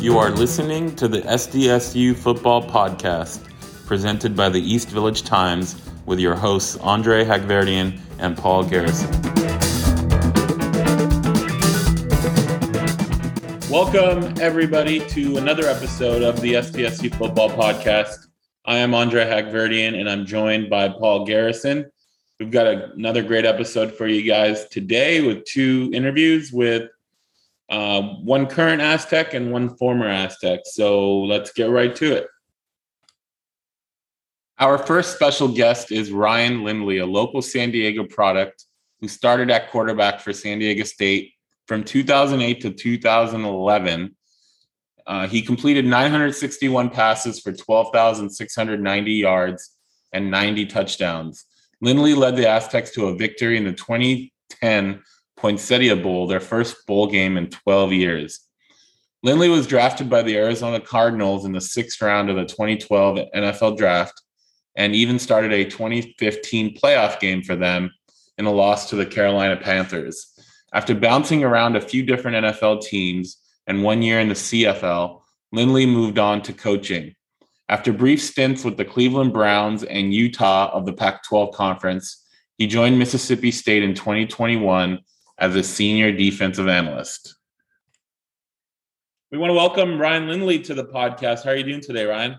You are listening to the SDSU Football Podcast, presented by the East Village Times with your hosts Andre Haghverdian and Paul Garrison. Welcome, everybody, to another episode of the SDSU Football Podcast. I am Andre Haghverdian, and I'm joined by Paul Garrison. We've got another great episode for you guys today with two interviews with one current Aztec and one former Aztec. So let's get right to it. Our first special guest is Ryan Lindley, a local San Diego product who started at quarterback for San Diego State from 2008 to 2011. He completed 961 passes for 12,690 yards and 90 touchdowns. Lindley led the Aztecs to a victory in the 2010 Poinsettia Bowl, their first bowl game in 12 years. Lindley was drafted by the Arizona Cardinals in the sixth round of the 2012 NFL Draft and even started a 2015 playoff game for them in a loss to the Carolina Panthers. After bouncing around a few different NFL teams and 1 year in the CFL, Lindley moved on to coaching. After brief stints with the Cleveland Browns and Utah of the Pac-12 Conference, he joined Mississippi State in 2021 as a senior defensive analyst. We want to welcome Ryan Lindley to the podcast. How are you doing today, Ryan?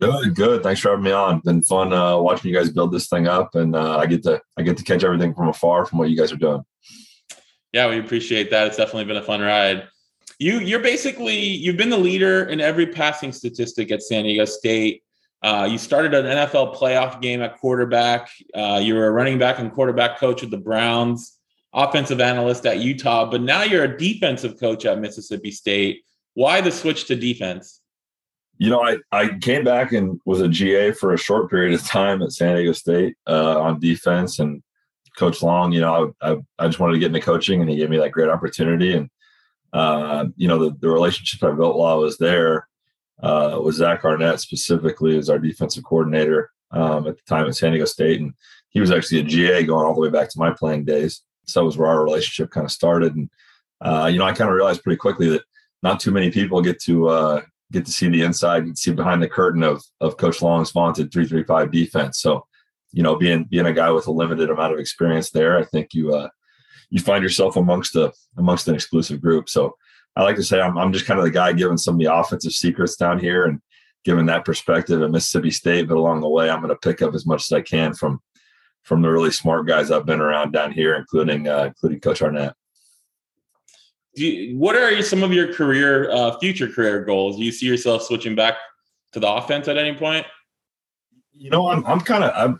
Good. Thanks for having me on. Been fun watching you guys build this thing up, and I get to catch everything from afar from what you guys are doing. Yeah, we appreciate that. It's definitely been a fun ride. You've been the leader in every passing statistic at San Diego State. You started an NFL playoff game at quarterback. You were a running back and quarterback coach at the Browns, offensive analyst at Utah, but now you're a defensive coach at Mississippi State. Why the switch to defense? You know, I came back and was a GA for a short period of time at San Diego State on defense, and Coach Long, you know, I just wanted to get into coaching, and he gave me that great opportunity. And, you know, the relationship I built while I was there was Zach Arnett specifically as our defensive coordinator at the time at San Diego State. And he was actually a GA going all the way back to my playing days. So that was where our relationship kind of started. And, you know, I kind of realized pretty quickly that not too many people get to see the inside and see behind the curtain of Coach Long's vaunted 3-3-5 defense. So, you know, being a guy with a limited amount of experience there, I think you find yourself amongst an exclusive group. So I like to say I'm just kind of the guy giving some of the offensive secrets down here and giving that perspective at Mississippi State. But along the way, I'm going to pick up as much as I can from the really smart guys I've been around down here, including Coach Arnett. What are some of your future career goals? Do you see yourself switching back to the offense at any point? You know, I'm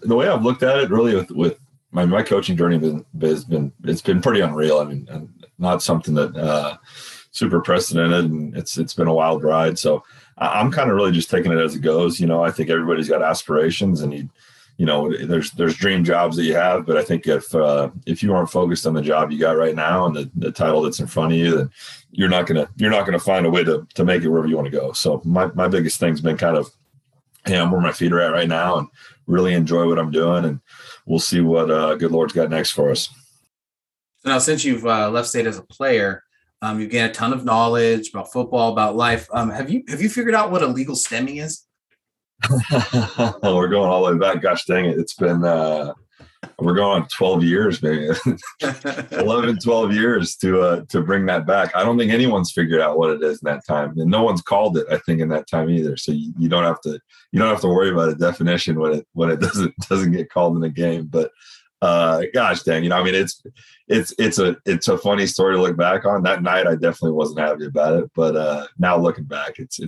the way I've looked at it really with my coaching journey has been pretty unreal. I mean, and not something that super precedented, and it's been a wild ride. So I'm kind of really just taking it as it goes. You know, I think everybody's got aspirations, and you know, there's dream jobs that you have, but I think if you aren't focused on the job you got right now and the title that's in front of you, then you're not gonna find a way to make it wherever you want to go. So my biggest thing's been kind of, hey, I'm where my feet are at right now, and really enjoy what I'm doing, and we'll see what good Lord's got next for us. So now, since you've left State as a player, you've gained a ton of knowledge about football, about life. Have you figured out what illegal stemming is? We're going all the way back. Gosh dang it! It's been we're going 12 years, maybe 12 years to bring that back. I don't think anyone's figured out what it is in that time, and no one's called it, I think, in that time either. So you don't have to worry about a definition when it doesn't get called in a game. But gosh dang, you know, I mean, it's a funny story to look back on. That night, I definitely wasn't happy about it, but now looking back, it's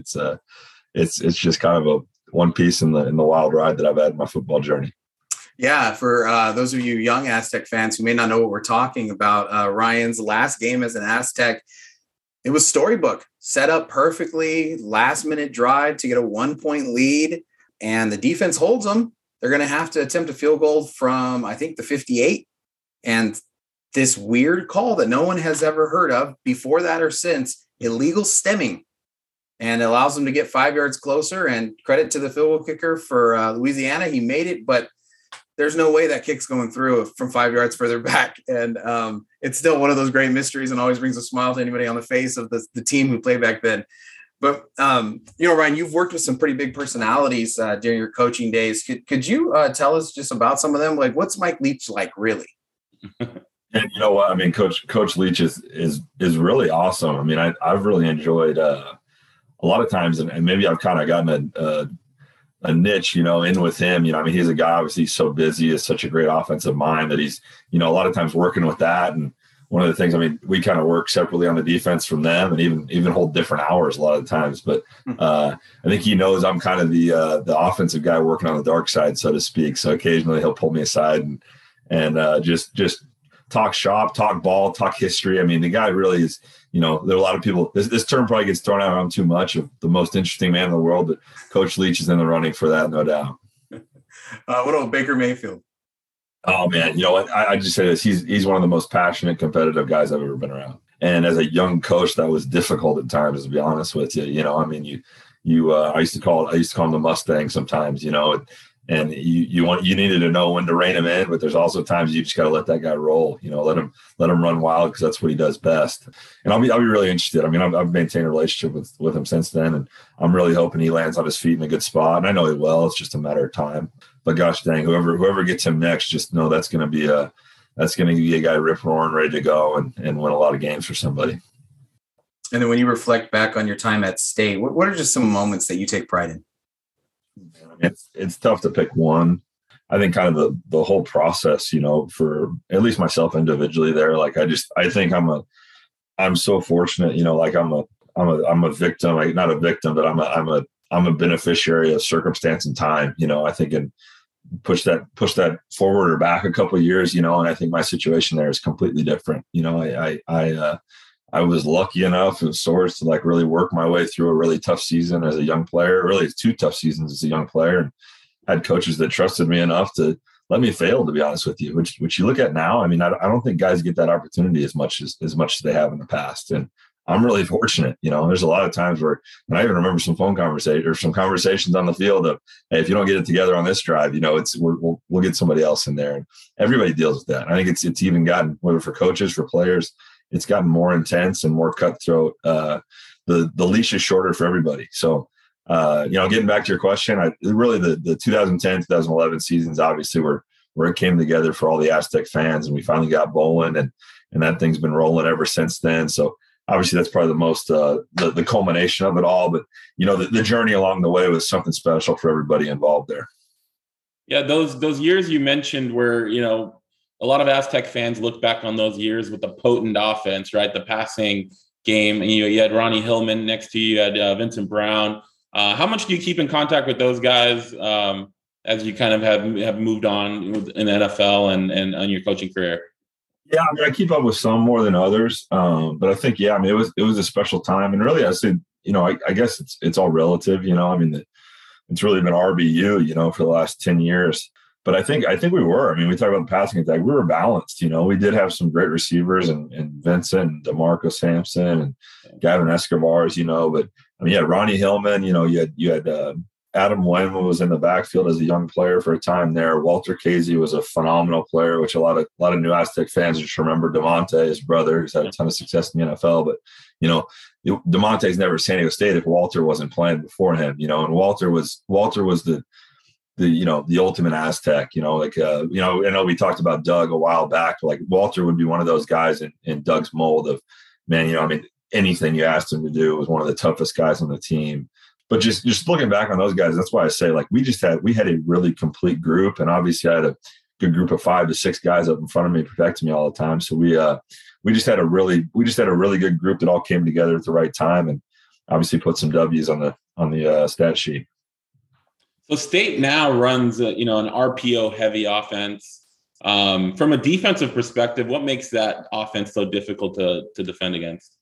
just kind of a one piece in the wild ride that I've had in my football journey. Yeah, for those of you young Aztec fans who may not know what we're talking about, Ryan's last game as an Aztec, it was storybook, set up perfectly, last-minute drive to get a one-point lead, and the defense holds them. They're going to have to attempt a field goal from, I think, the 58, and this weird call that no one has ever heard of before that or since, illegal stemming. and allows them to get 5 yards closer. And credit to the field goal kicker for Louisiana. He made it, but there's no way that kick's going through from 5 yards further back. And it's still one of those great mysteries and always brings a smile to anybody on the face of the team who played back then. But, you know, Ryan, you've worked with some pretty big personalities during your coaching days. Could you tell us just about some of them? Like, what's Mike Leach like, really? And you know what? I mean, Coach Leach is really awesome. I mean, I've really enjoyed a lot of times, and maybe I've kind of gotten a niche, you know, in with him. You know, I mean, he's a guy, obviously, he's so busy, is such a great offensive mind that he's, you know, a lot of times working with that. And one of the things, I mean, we kind of work separately on the defense from them, and even hold different hours a lot of the times. But I think he knows I'm kind of the offensive guy working on the dark side, so to speak. So occasionally he'll pull me aside and just talk shop, talk ball, talk history. I mean, the guy really is, you know, there are a lot of people, this term probably gets thrown out around too much, of the most interesting man in the world, but Coach Leach is in the running for that, no doubt. What about Baker Mayfield? Oh, man, you know what? I just say this. He's one of the most passionate, competitive guys I've ever been around. And as a young coach, that was difficult at times, to be honest with you. You know, I mean, I used to call him the Mustang sometimes, you know, and you needed to know when to rein him in, but there's also times you just got to let that guy roll, you know, let him run wild, because that's what he does best. And I'll be really interested. I mean, I've maintained a relationship with him since then, and I'm really hoping he lands on his feet in a good spot. And I know he will. It's just a matter of time. But gosh dang, whoever gets him next, just know that's going to be a guy rip roaring, ready to go, and win a lot of games for somebody. And then when you reflect back on your time at State, what are just some moments that you take pride in? It's tough to pick one. I think kind of the whole process, you know, for at least myself individually there, like I think I'm so fortunate, you know, like I'm a victim, like not a victim, but I'm a beneficiary of circumstance and time, you know, I think, and push that forward or back a couple of years, you know, and I think my situation there is completely different. You know, I was lucky enough and sourced to like really work my way through a really tough season as a young player, really 2 tough seasons as a young player, and had coaches that trusted me enough to let me fail, to be honest with you, which you look at now. I mean, I don't think guys get that opportunity as much as they have in the past. And I'm really fortunate, you know, there's a lot of times where, and I even remember some phone conversations or some conversations on the field of, hey, if you don't get it together on this drive, you know, we'll get somebody else in there. And everybody deals with that. And I think it's even gotten, whether for coaches, for players, it's gotten more intense and more cutthroat. The leash is shorter for everybody. So, you know, getting back to your question, the 2010, 2011 seasons, obviously where it came together for all the Aztec fans, and we finally got bowling, and that thing's been rolling ever since then. So obviously that's probably the most, the culmination of it all, but you know, the journey along the way was something special for everybody involved there. Yeah. Those years you mentioned where, you know, a lot of Aztec fans look back on those years with a potent offense, right? The passing game, and you had Ronnie Hillman next to you, you had Vincent Brown. How much do you keep in contact with those guys as you kind of have moved on in the NFL and on your coaching career? Yeah, I mean, I keep up with some more than others, but I think, yeah, I mean, it was a special time, and really, I said, you know, I guess it's all relative, you know. I mean, it's really been RBU, you know, for the last 10 years. But I think we were. I mean, we talk about the passing attack. We were balanced. You know, we did have some great receivers, and Vincent and DeMarco Sampson and Gavin Escobar's. You know, but I mean, yeah, Ronnie Hillman. You know, you had Adam Wayman was in the backfield as a young player for a time there. Walter Casey was a phenomenal player, which a lot of New Aztec fans just remember. Demonte, his brother, who's had a ton of success in the NFL. But you know, Demonte's never San Diego State if Walter wasn't playing before him. You know, and Walter was the, you know, the ultimate Aztec, you know, like, you know, I know we talked about Doug a while back, like Walter would be one of those guys in Doug's mold of, man, you know, I mean, anything you asked him to do, was one of the toughest guys on the team. But just looking back on those guys, that's why I say, like, we had a really complete group, and obviously I had a good group of 5 to 6 guys up in front of me protecting me all the time. So we just had a really good group that all came together at the right time, and obviously put some W's on the stat sheet. So State now runs, you know, an RPO-heavy offense. From a defensive perspective, what makes that offense so difficult to defend against?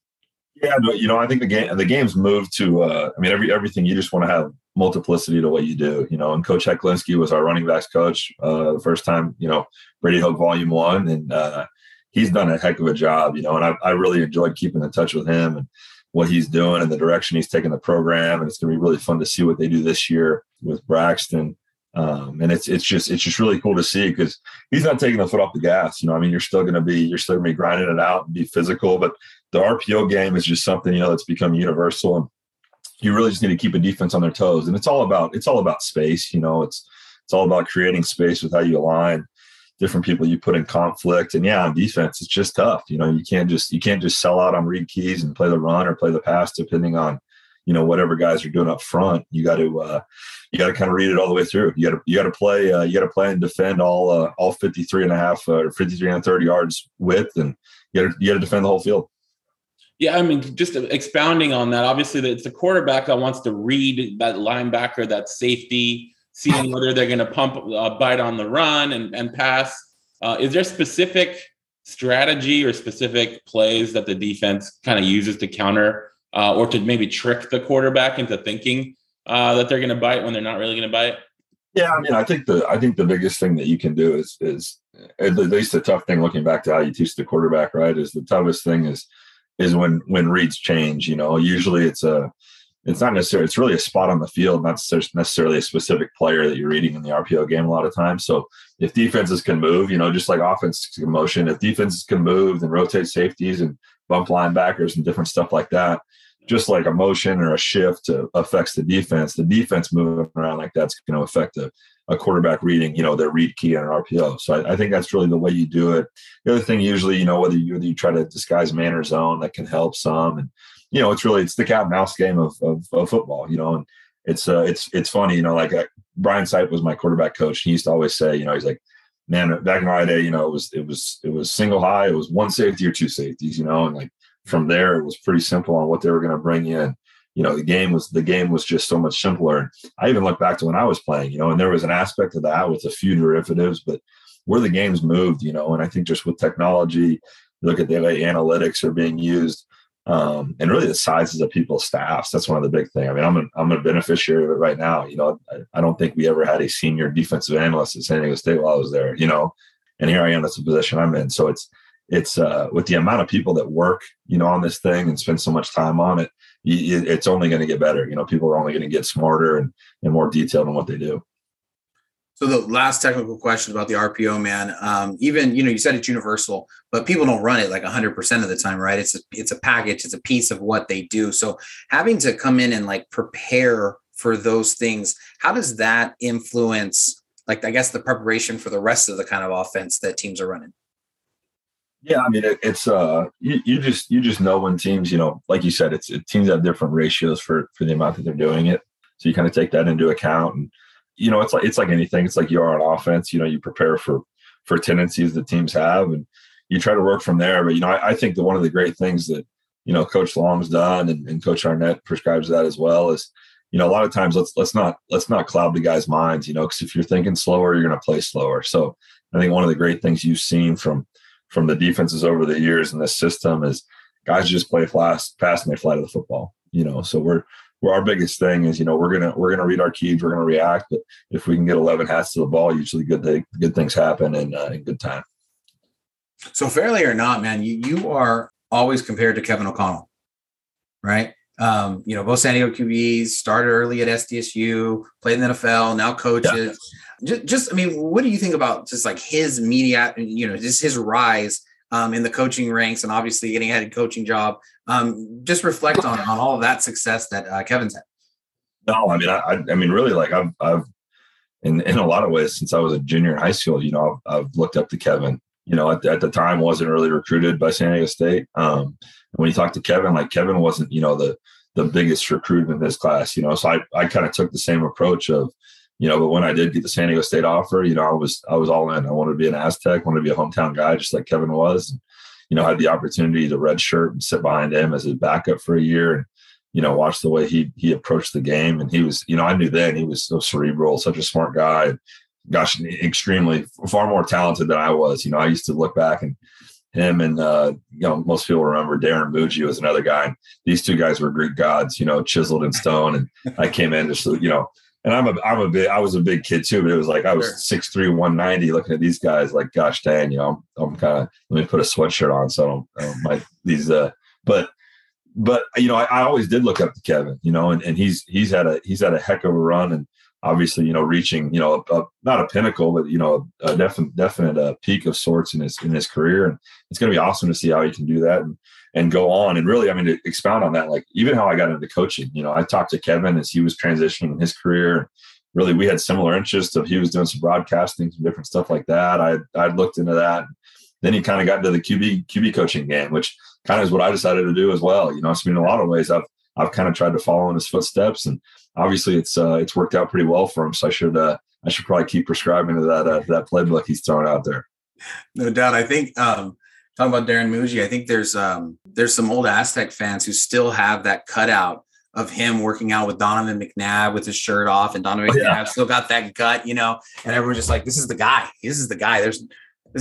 Yeah, but, you know, I think the game's moved to. I mean, everything you just want to have multiplicity to what you do, you know. And Coach Heklinski was our running backs coach the first time, you know, Brady Hope Volume 1, and he's done a heck of a job, you know. And I really enjoyed keeping in touch with him, and what he's doing and the direction he's taking the program. And it's going to be really fun to see what they do this year with Braxton. And it's just really cool to see, because he's not taking the foot off the gas. You know, I mean, you're still going to be grinding it out and be physical, but the RPO game is just something, you know, that's become universal, and you really just need to keep a defense on their toes. And it's all about space. You know, it's all about creating space with how you align different people you put in conflict. And yeah, on defense, it's just tough. You know, you can't just sell out on read keys and play the run or play the pass, depending on, you know, whatever guys are doing up front. You got to kind of read it all the way through. You got to play and defend all 53 and 30 yards width, and you got to defend the whole field. Yeah, I mean, just expounding on that, obviously it's the quarterback that wants to read that linebacker, that safety, seeing whether they're going to bite on the run and pass. Is there specific strategy or specific plays that the defense kind of uses to counter or to maybe trick the quarterback into thinking that they're going to bite when they're not really going to bite? Yeah, I mean, I think the biggest thing that you can do is at least the tough thing, looking back to how you teach the quarterback, right, is the toughest thing is when reads change. You know, usually it's really a spot on the field, not necessarily a specific player that you're reading in the RPO game a lot of times. So if defenses can move, you know, just like offense can motion, if defenses can move, then rotate safeties and bump linebackers and different stuff like that. Just like a motion or a shift affects the defense moving around like that's going to affect a quarterback reading, you know, their read key on an RPO. So I think that's really the way you do it. The other thing, usually, you know, whether you try to disguise man or zone, that can help some. And, you know, it's the cat and mouse game of football, you know, and it's funny, you know, like Brian Sipe was my quarterback coach. He used to always say, you know, he's like, man, back in my day, you know, it was single high. It was one safety or two safeties, you know, and like, from there, it was pretty simple on what they were going to bring in. You know, the game was just so much simpler. And I even look back to when I was playing, you know, and there was an aspect of that with a few derivatives, but where the game's moved, you know, and I think just with technology, look at the way analytics are being used, and really the sizes of people's staffs. That's one of the big things. I mean, I'm a beneficiary of it right now. You know, I don't think we ever had a senior defensive analyst at San Diego State while I was there, you know, and here I am, that's the position I'm in. So it's with the amount of people that work, you know, on this thing and spend so much time on it, it's only going to get better. You know, people are only going to get smarter and more detailed in what they do. So the last technical question about the RPO, man, even, you know, you said it's universal, but people don't run it like 100% of the time, right? It's a package, it's a piece of what they do. So having to come in and like prepare for those things, how does that influence, like, I guess the preparation for the rest of the kind of offense that teams are running? Yeah, I mean, you just know when teams, you know, like you said, teams have different ratios for the amount that they're doing it. So you kind of take that into account, and you know, it's like anything. It's like you are on offense. You know, you prepare for tendencies that teams have, and you try to work from there. But you know, I think that one of the great things that, you know, Coach Long's done and Coach Arnett prescribes that as well is, you know, a lot of times let's not cloud the guys' minds. You know, because if you're thinking slower, you're going to play slower. So I think one of the great things you've seen from the defenses over the years in this system is guys just play fast and they fly to the football, you know? So we're our biggest thing is, you know, we're going to read our keys. We're going to react. But if we can get 11 hats to the ball, usually good things happen in good time. So fairly or not, man, you are always compared to Kevin O'Connell, right? You know, both San Diego QBs, started early at SDSU, played in the NFL, now coaches. Yeah. Just, I mean, what do you think about just like his media, you know, just his rise in the coaching ranks and obviously getting a head coaching job? Just reflect on all of that success that Kevin's had. No, I mean, I mean, really, like I've in a lot of ways since I was a junior in high school, you know, I've looked up to Kevin. You know, at the time wasn't really recruited by San Diego State. When you talk to Kevin, like Kevin wasn't, you know, the biggest recruit in his class, you know, so I kind of took the same approach of, you know, but when I did get the San Diego State offer, you know, I was all in. I wanted to be an Aztec, wanted to be a hometown guy, just like Kevin was, and, you know, had the opportunity to redshirt and sit behind him as his backup for a year and, you know, watch the way he approached the game. And he was, you know, I knew then he was so cerebral, such a smart guy. Gosh, extremely far more talented than I was. You know, I used to look back and him and, you know, most people remember Darren Muji was another guy. And these two guys were Greek gods, you know, chiseled in stone. And I came in just, you know, and I was a big kid too, but it was like, I was 6'3", 190 looking at these guys like, gosh, dang, you know, I'm kind of, let me put a sweatshirt on. So I don't like these, but But, you know, I always did look up to Kevin, you know, and he's had a heck of a run, and obviously, you know, reaching, you know, not a pinnacle, but, you know, a definite peak of sorts in his career. And it's going to be awesome to see how he can do that and go on. And really, I mean, to expound on that, like even how I got into coaching, you know, I talked to Kevin as he was transitioning in his career. Really, we had similar interests of he was doing some broadcasting, some different stuff like that. I'd looked into that. Then he kind of got into the QB coaching game, which kind of is what I decided to do as well. You know, so in a lot of ways, I've kind of tried to follow in his footsteps, and obviously it's worked out pretty well for him. So I should probably keep prescribing to that playbook he's throwing out there. No doubt. I think talking about Darren Muji, I think there's some old Aztec fans who still have that cutout of him working out with Donovan McNabb with his shirt off, and Donovan McNabb still got that gut, you know, and everyone's just like, this is the guy. This is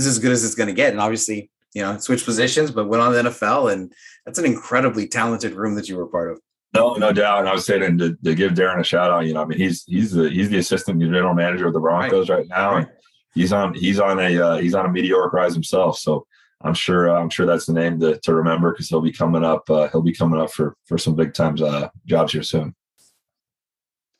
as good as it's going to get. And obviously, you know, switched positions, but went on to the NFL. And that's an incredibly talented room that you were part of. No doubt. And I was saying to give Darren a shout out, you know, I mean, he's the assistant general manager of the Broncos right now. Right. And he's on a meteoric rise himself. So I'm sure that's the name to remember, because he'll be coming up for some big time jobs here soon.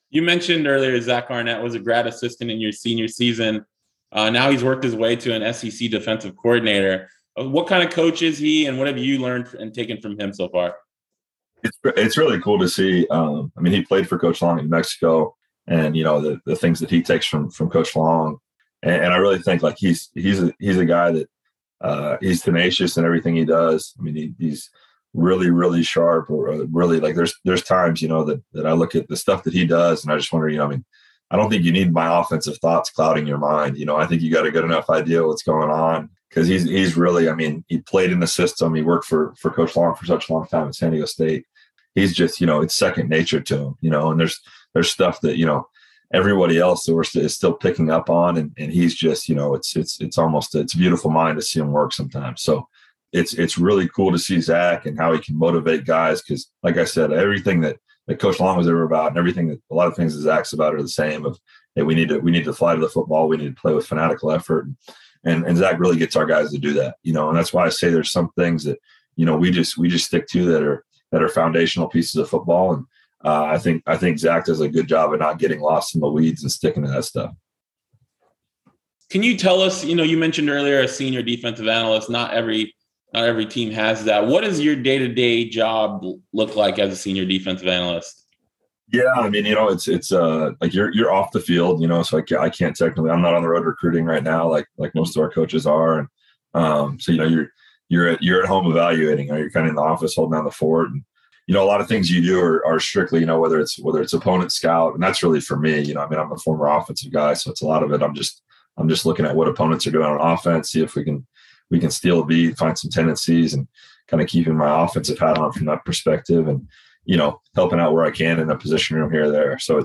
You mentioned earlier, Zach Arnett was a grad assistant in your senior season. Now he's worked his way to an SEC defensive coordinator. What kind of coach is he, and what have you learned and taken from him so far? It's really cool to see. I mean, he played for Coach Long in New Mexico, and, you know, the things that he takes from Coach Long. And I really think, like, he's a guy that he's tenacious in everything he does. I mean, he's really, really sharp, or really, like, there's times, you know, that I look at the stuff that he does, and I just wonder, you know, I mean, I don't think you need my offensive thoughts clouding your mind. You know, I think you got a good enough idea what's going on, because he's really, I mean, he played in the system. He worked for Coach Long for such a long time at San Diego State. He's just, you know, it's second nature to him, you know, and there's stuff that, you know, everybody else is still picking up on. And he's just, you know, it's almost a beautiful mind to see him work sometimes. So it's really cool to see Zach and how he can motivate guys. 'Cause like I said, everything that Coach Long was ever about, and everything that a lot of things that Zach's about are the same of, hey, we need to fly to the football. We need to play with fanatical effort. And Zach really gets our guys to do that, you know, and that's why I say there's some things that, you know, we just stick to that are foundational pieces of football. And I think Zach does a good job of not getting lost in the weeds and sticking to that stuff. Can you tell us, you know, you mentioned earlier a senior defensive analyst, not every team has that. What does your day-to-day job look like as a senior defensive analyst? Yeah, I mean, you know, it's like you're off the field, you know, so I can't technically. I'm not on the road recruiting right now, like most of our coaches are. And so, you know, you're at home evaluating, or you're kind of in the office holding down the fort. And, you know, a lot of things you do are strictly, you know, whether it's opponent scout, and that's really for me. You know, I mean, I'm a former offensive guy, so it's a lot of it. I'm just looking at what opponents are doing on offense, see if we can steal a beat, find some tendencies, and kind of keeping my offensive hat on from that perspective, and, you know, helping out where I can in a position room here or there. So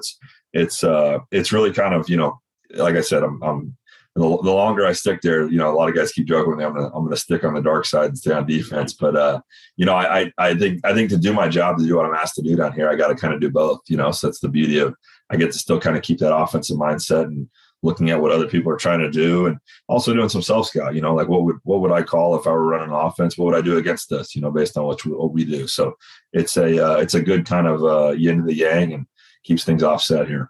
it's really kind of, you know, like I said, I'm the longer I stick there, you know, a lot of guys keep joking with me, I'm going to stick on the dark side and stay on defense. But, you know, I think to do my job, to do what I'm asked to do down here, I got to kind of do both, you know, so that's the beauty of, I get to still kind of keep that offensive mindset and looking at what other people are trying to do, and also doing some self-scout, you know, like what would I call if I were running an offense? What would I do against this, you know, based on what we do? So it's a good kind of yin to the yang, and keeps things offset here.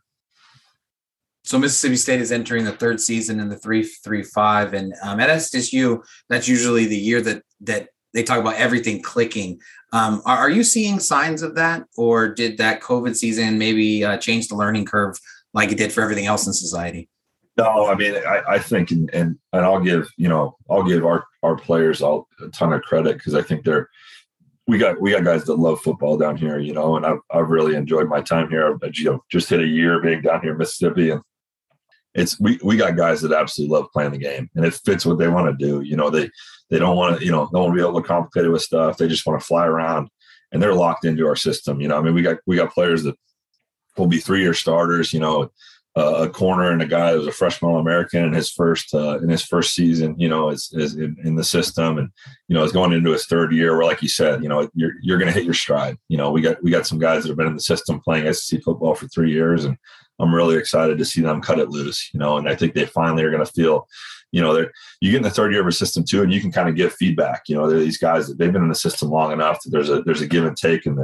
So Mississippi State is entering the third season in the 3-3-5, and at SDSU, that's usually the year that they talk about everything clicking. Are you seeing signs of that, or did that COVID season maybe change the learning curve like it did for everything else in society? No, I mean, I think, and I'll give our players all a ton of credit, because I think we got guys that love football down here, you know, and I've really enjoyed my time here. I, you know, just hit a year being down here in Mississippi, and it's we got guys that absolutely love playing the game, and it fits what they want to do. You know, they don't want to, you know, don't want to be overcomplicated with stuff. They just want to fly around, and they're locked into our system. You know, I mean, we got players that will be 3-year starters, you know. A corner and a guy that was a freshman All-American in his first season, you know, is in the system, and, you know, is going into his third year where, like you said, you know, you're going to hit your stride. You know, we got some guys that have been in the system playing SEC football for 3 years, and I'm really excited to see them cut it loose, you know, and I think they finally are going to feel you know, you get in the third year of a system too, and you can kind of give feedback. You know, there are these guys that they've been in the system long enough that there's a give and take in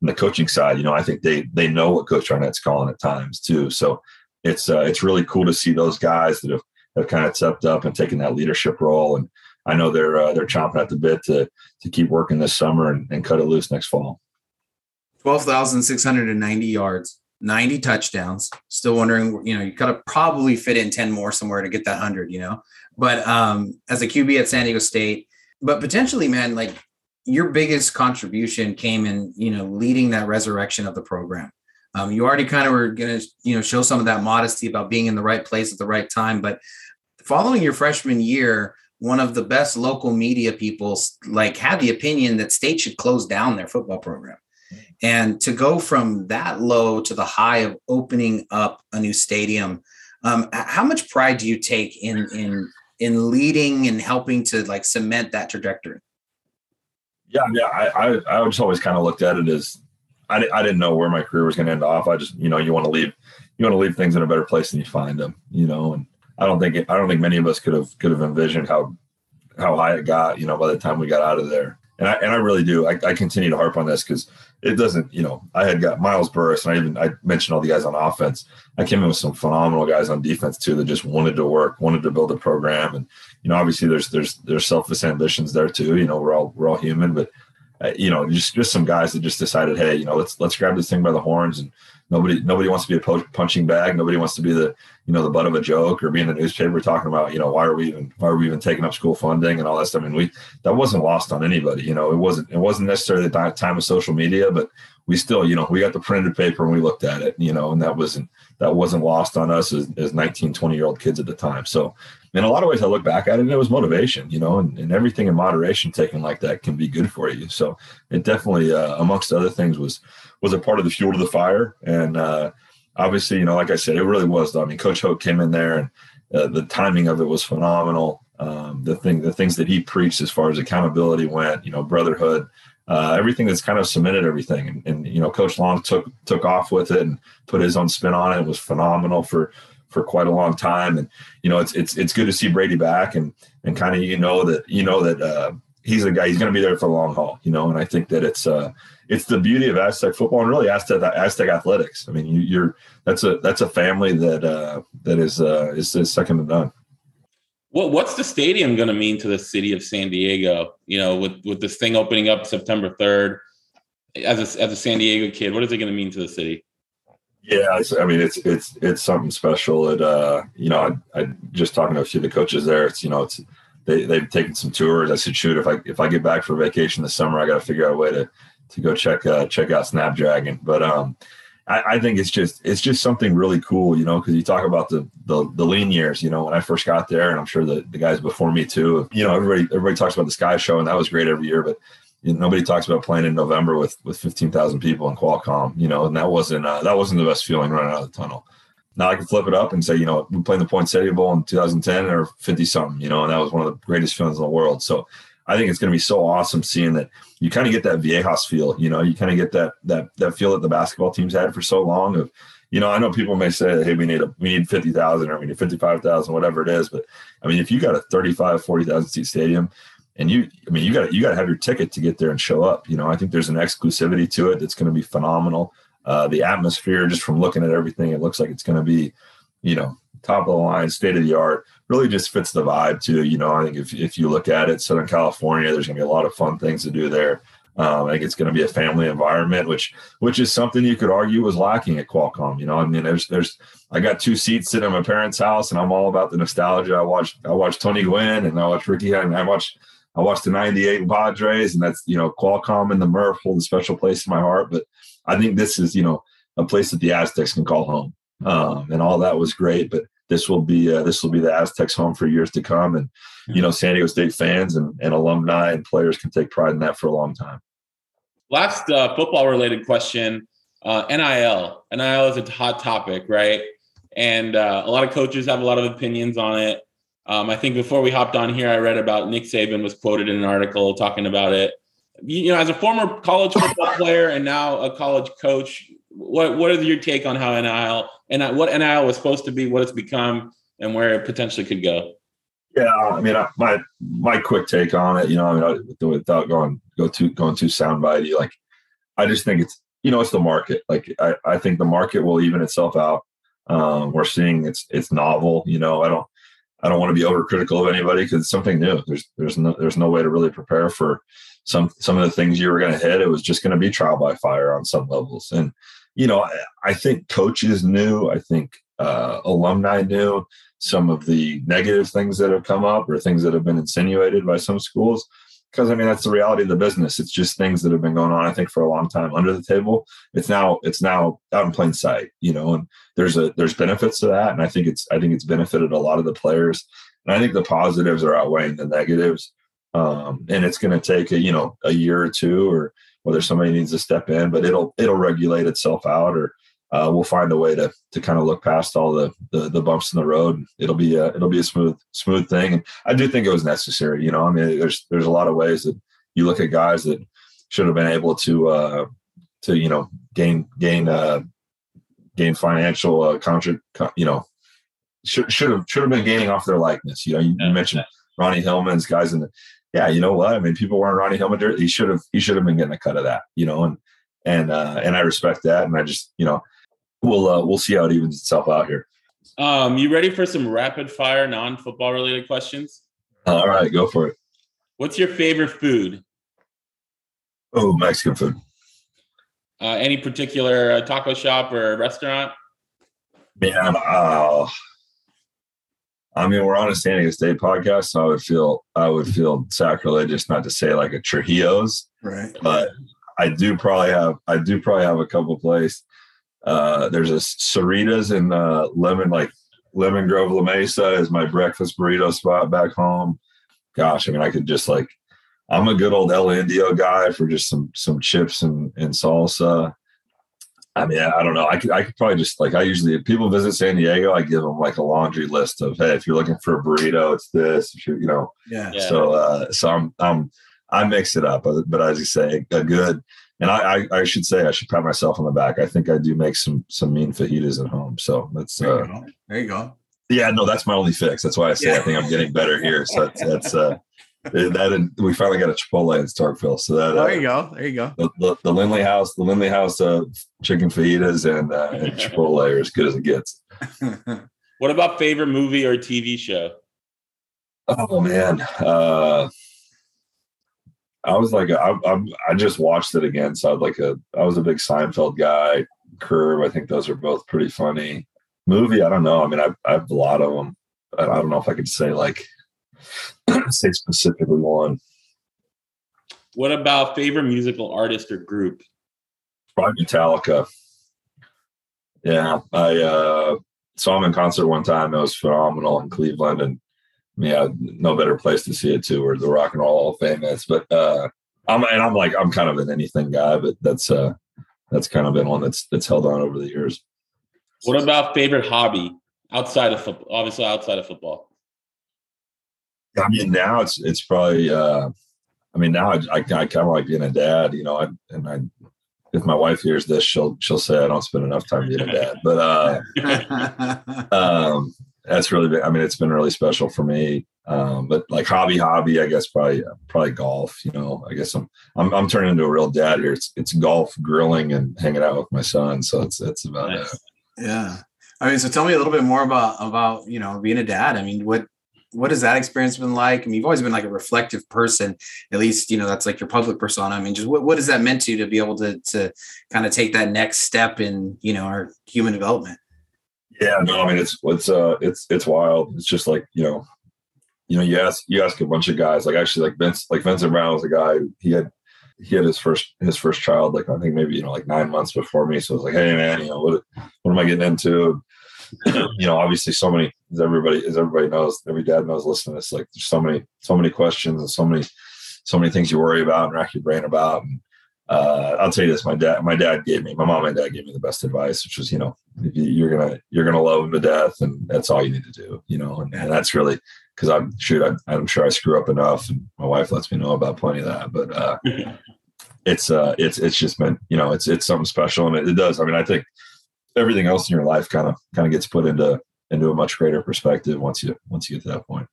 the coaching side. You know, I think they know what Coach Arnett's calling at times too. So it's really cool to see those guys that have kind of stepped up and taken that leadership role. And I know they're chomping at the bit to keep working this summer and cut it loose next fall. 12,690 yards, 90 touchdowns. Still wondering, you know, you gotta probably fit in 10 more somewhere to get that 100, you know, but as a QB at San Diego State, but potentially, man, like your biggest contribution came in, you know, leading that resurrection of the program. You already kind of were going to, you know, show some of that modesty about being in the right place at the right time, but following your freshman year, one of the best local media people like had the opinion that State should close down their football program. And to go from that low to the high of opening up a new stadium, how much pride do you take in leading and helping to like cement that trajectory? Yeah. I just always kind of looked at it as I didn't know where my career was going to end off. I just, you know, you want to leave things in a better place than you find them, you know. And I don't think many of us could have envisioned how high it got, you know, by the time we got out of there. And I really do. I continue to harp on this because it doesn't, you know, I had got Miles Burris and I mentioned all the guys on offense. I came in with some phenomenal guys on defense too that just wanted to work, wanted to build a program. And, you know, obviously there's selfish ambitions there too. You know, we're all human, but you know, just some guys that just decided, hey, you know, let's grab this thing by the horns. And nobody wants to be a punching bag. Nobody wants to be the, you know, the butt of a joke or be in the newspaper talking about, you know, why are we even taking up school funding and all that stuff. I mean, that wasn't lost on anybody. You know, it wasn't necessarily the time of social media, but we still, you know, we got the printed paper and we looked at it, you know, and that wasn't lost on us as 19, 20-year-old kids at the time. So in a lot of ways, I look back at it and it was motivation, you know, and everything in moderation taken like that can be good for you. So it definitely, amongst other things, was a part of the fuel to the fire. And obviously, you know, like I said, it really was. I mean, Coach Hoke came in there and the timing of it was phenomenal. The things that he preached as far as accountability went, you know, brotherhood, everything that's kind of cemented everything. And you know, Coach Long took off with it and put his own spin on it. It was phenomenal for quite a long time. And, you know, it's good to see Brady back and kind of, you know, that he's a guy, he's going to be there for the long haul, you know? And I think that it's the beauty of Aztec football and really Aztec athletics. I mean, that's a family that is second to none. Well, what's the stadium going to mean to the city of San Diego? You know, with this thing opening up September 3rd, as a San Diego kid, what is it going to mean to the city? Yeah, I mean, it's something special. It, you know, I just talking to a few of the coaches there. It's, you know, it's they've taken some tours. I said, shoot, if I get back for vacation this summer, I got to figure out a way to go check out Snapdragon. But I think it's just something really cool, you know, because you talk about the lean years, you know, when I first got there, and I'm sure the guys before me too, you know, everybody talks about the Sky Show, and that was great every year, but you know, nobody talks about playing in November with 15,000 people in Qualcomm, you know, and that wasn't the best feeling running out of the tunnel. Now I can flip it up and say, you know, we played in the Poinsettia Bowl in 2010 or 50-something, you know, and that was one of the greatest feelings in the world. So I think it's going to be so awesome seeing that you kind of get that Viejas feel, you know, you kind of get that feel that the basketball teams had for so long of, you know, I know people may say, hey, we need 50,000 or we need 55,000, whatever it is. But I mean, if you got a 35, 40,000 seat stadium and you got to have your ticket to get there and show up. You know, I think there's an exclusivity to it that's going to be phenomenal. The atmosphere, just from looking at everything, it looks like it's going to be, you know, top of the line, state of the art, really just fits the vibe too. You know, I think if you look at it, Southern California, there's gonna be a lot of fun things to do there. I think it's gonna be a family environment, which is something you could argue was lacking at Qualcomm. You know, I mean, I got two seats sitting at my parents' house, and I'm all about the nostalgia. I watched Tony Gwynn and I watched Ricky, and I watched the 98 Padres, and that's, you know, Qualcomm and the Murph hold a special place in my heart. But I think this is, you know, a place that the Aztecs can call home. And all that was great, but this will be the Aztecs' home for years to come. And, you know, San Diego State fans and alumni and players can take pride in that for a long time. Last football-related question, NIL. NIL is a hot topic, right? And a lot of coaches have a lot of opinions on it. I think before we hopped on here, I read about Nick Saban was quoted in an article talking about it. You know, as a former college football player and now a college coach, what is your take on how NIL and what NIL was supposed to be, what it's become, and where it potentially could go? Yeah, I mean, my quick take on it, without going too soundbitey, I just think it's, it's the market. I think the market will even itself out. We're seeing it's novel. I don't want to be overcritical of anybody because it's something new. There's no way to really prepare for some of the things you were going to hit. It was just going to be trial by fire on some levels. And, I think coaches knew, I think alumni knew some of the negative things that have come up or things that have been insinuated by some schools. Because, that's the reality of the business. It's just things that have been going on, I think, for a long time under the table. It's now out in plain sight, and there's benefits to that. And I think it's benefited a lot of the players. And I think the positives are outweighing the negatives. And it's going to take, a year or two or whether somebody needs to step in, but it'll regulate itself out or we'll find a way to kind of look past all the bumps in the road. It'll be a smooth thing. And I do think it was necessary. There's a lot of ways that you look at guys that should have been able to gain financial should have been gaining off their likeness. You mentioned Ronnie Hillman's guys in the, yeah, you know what? People wearing Ronnie Hillman jersey. He should have been getting a cut of that, and I respect that. And I just, we'll see how it evens itself out here. You ready for some rapid fire non-football related questions? All right, go for it. What's your favorite food? Oh, Mexican food. Any particular taco shop or restaurant? Man, we're on a San Diego State podcast, so I would feel sacrilegious not to say like a Trujillo's, right? But I do probably have a couple places. There's a Sarita's in Lemon Grove La Mesa is my breakfast burrito spot back home. Gosh, I could just I'm a good old El Indio guy for just some chips and salsa. I don't know. I could probably just if people visit San Diego, I give them a laundry list of, hey, if you're looking for a burrito, it's this, . Yeah. So I mix it up, but as you say, a good. And I should say, I should pat myself on the back. I think I do make some mean fajitas at home. So that's there you go. Yeah, no, that's my only fix. That's why I say I think I'm getting better here. So that's that, and we finally got a Chipotle in Starkville. So that there you go. The Lindley House chicken fajitas and Chipotle are as good as it gets. What about favorite movie or TV show? Oh man. I just watched it again. So I was a big Seinfeld guy. Curb, I think those are both pretty funny. Movie, I don't know. I have a lot of them. I don't know if I could say say specifically one. What about favorite musical artist or group? Probably Metallica. Yeah, I saw them in concert one time. It was phenomenal in Cleveland, and yeah, no better place to see it too, or the Rock and Roll Hall of Fame is. But I'm kind of an anything guy, but that's kind of been one that's held on over the years. What about favorite hobby outside of football? Obviously, outside of football. Now it's probably. Now I kind of like being a dad. If my wife hears this, she'll say I don't spend enough time being a dad. But that's really been, it's been really special for me. But hobby, I guess probably golf, I guess I'm turning into a real dad here. It's golf, grilling, and hanging out with my son. So that's about nice. It. Yeah. So tell me a little bit more about, being a dad. What has that experience been like? You've always been a reflective person, at least, that's your public persona. Just what has that meant to you to be able to kind of take that next step in, our human development? Yeah, no, it's wild. It's just you ask a bunch of guys, Vincent Brown was a guy who he had his first child, I think maybe, 9 months before me. So it was hey man, what am I getting into? Obviously so many, as everybody knows, every dad knows listening to this, there's so many questions and so many things you worry about and rack your brain about. And I'll tell you this, my mom and dad gave me the best advice, which was, you're going to love him to death, and that's all you need to do, and that's really, cause I'm sure I screw up enough, and my wife lets me know about plenty of that, but, it's just been, it's something special, and it does. I think everything else in your life kind of gets put into a much greater perspective once you get to that point.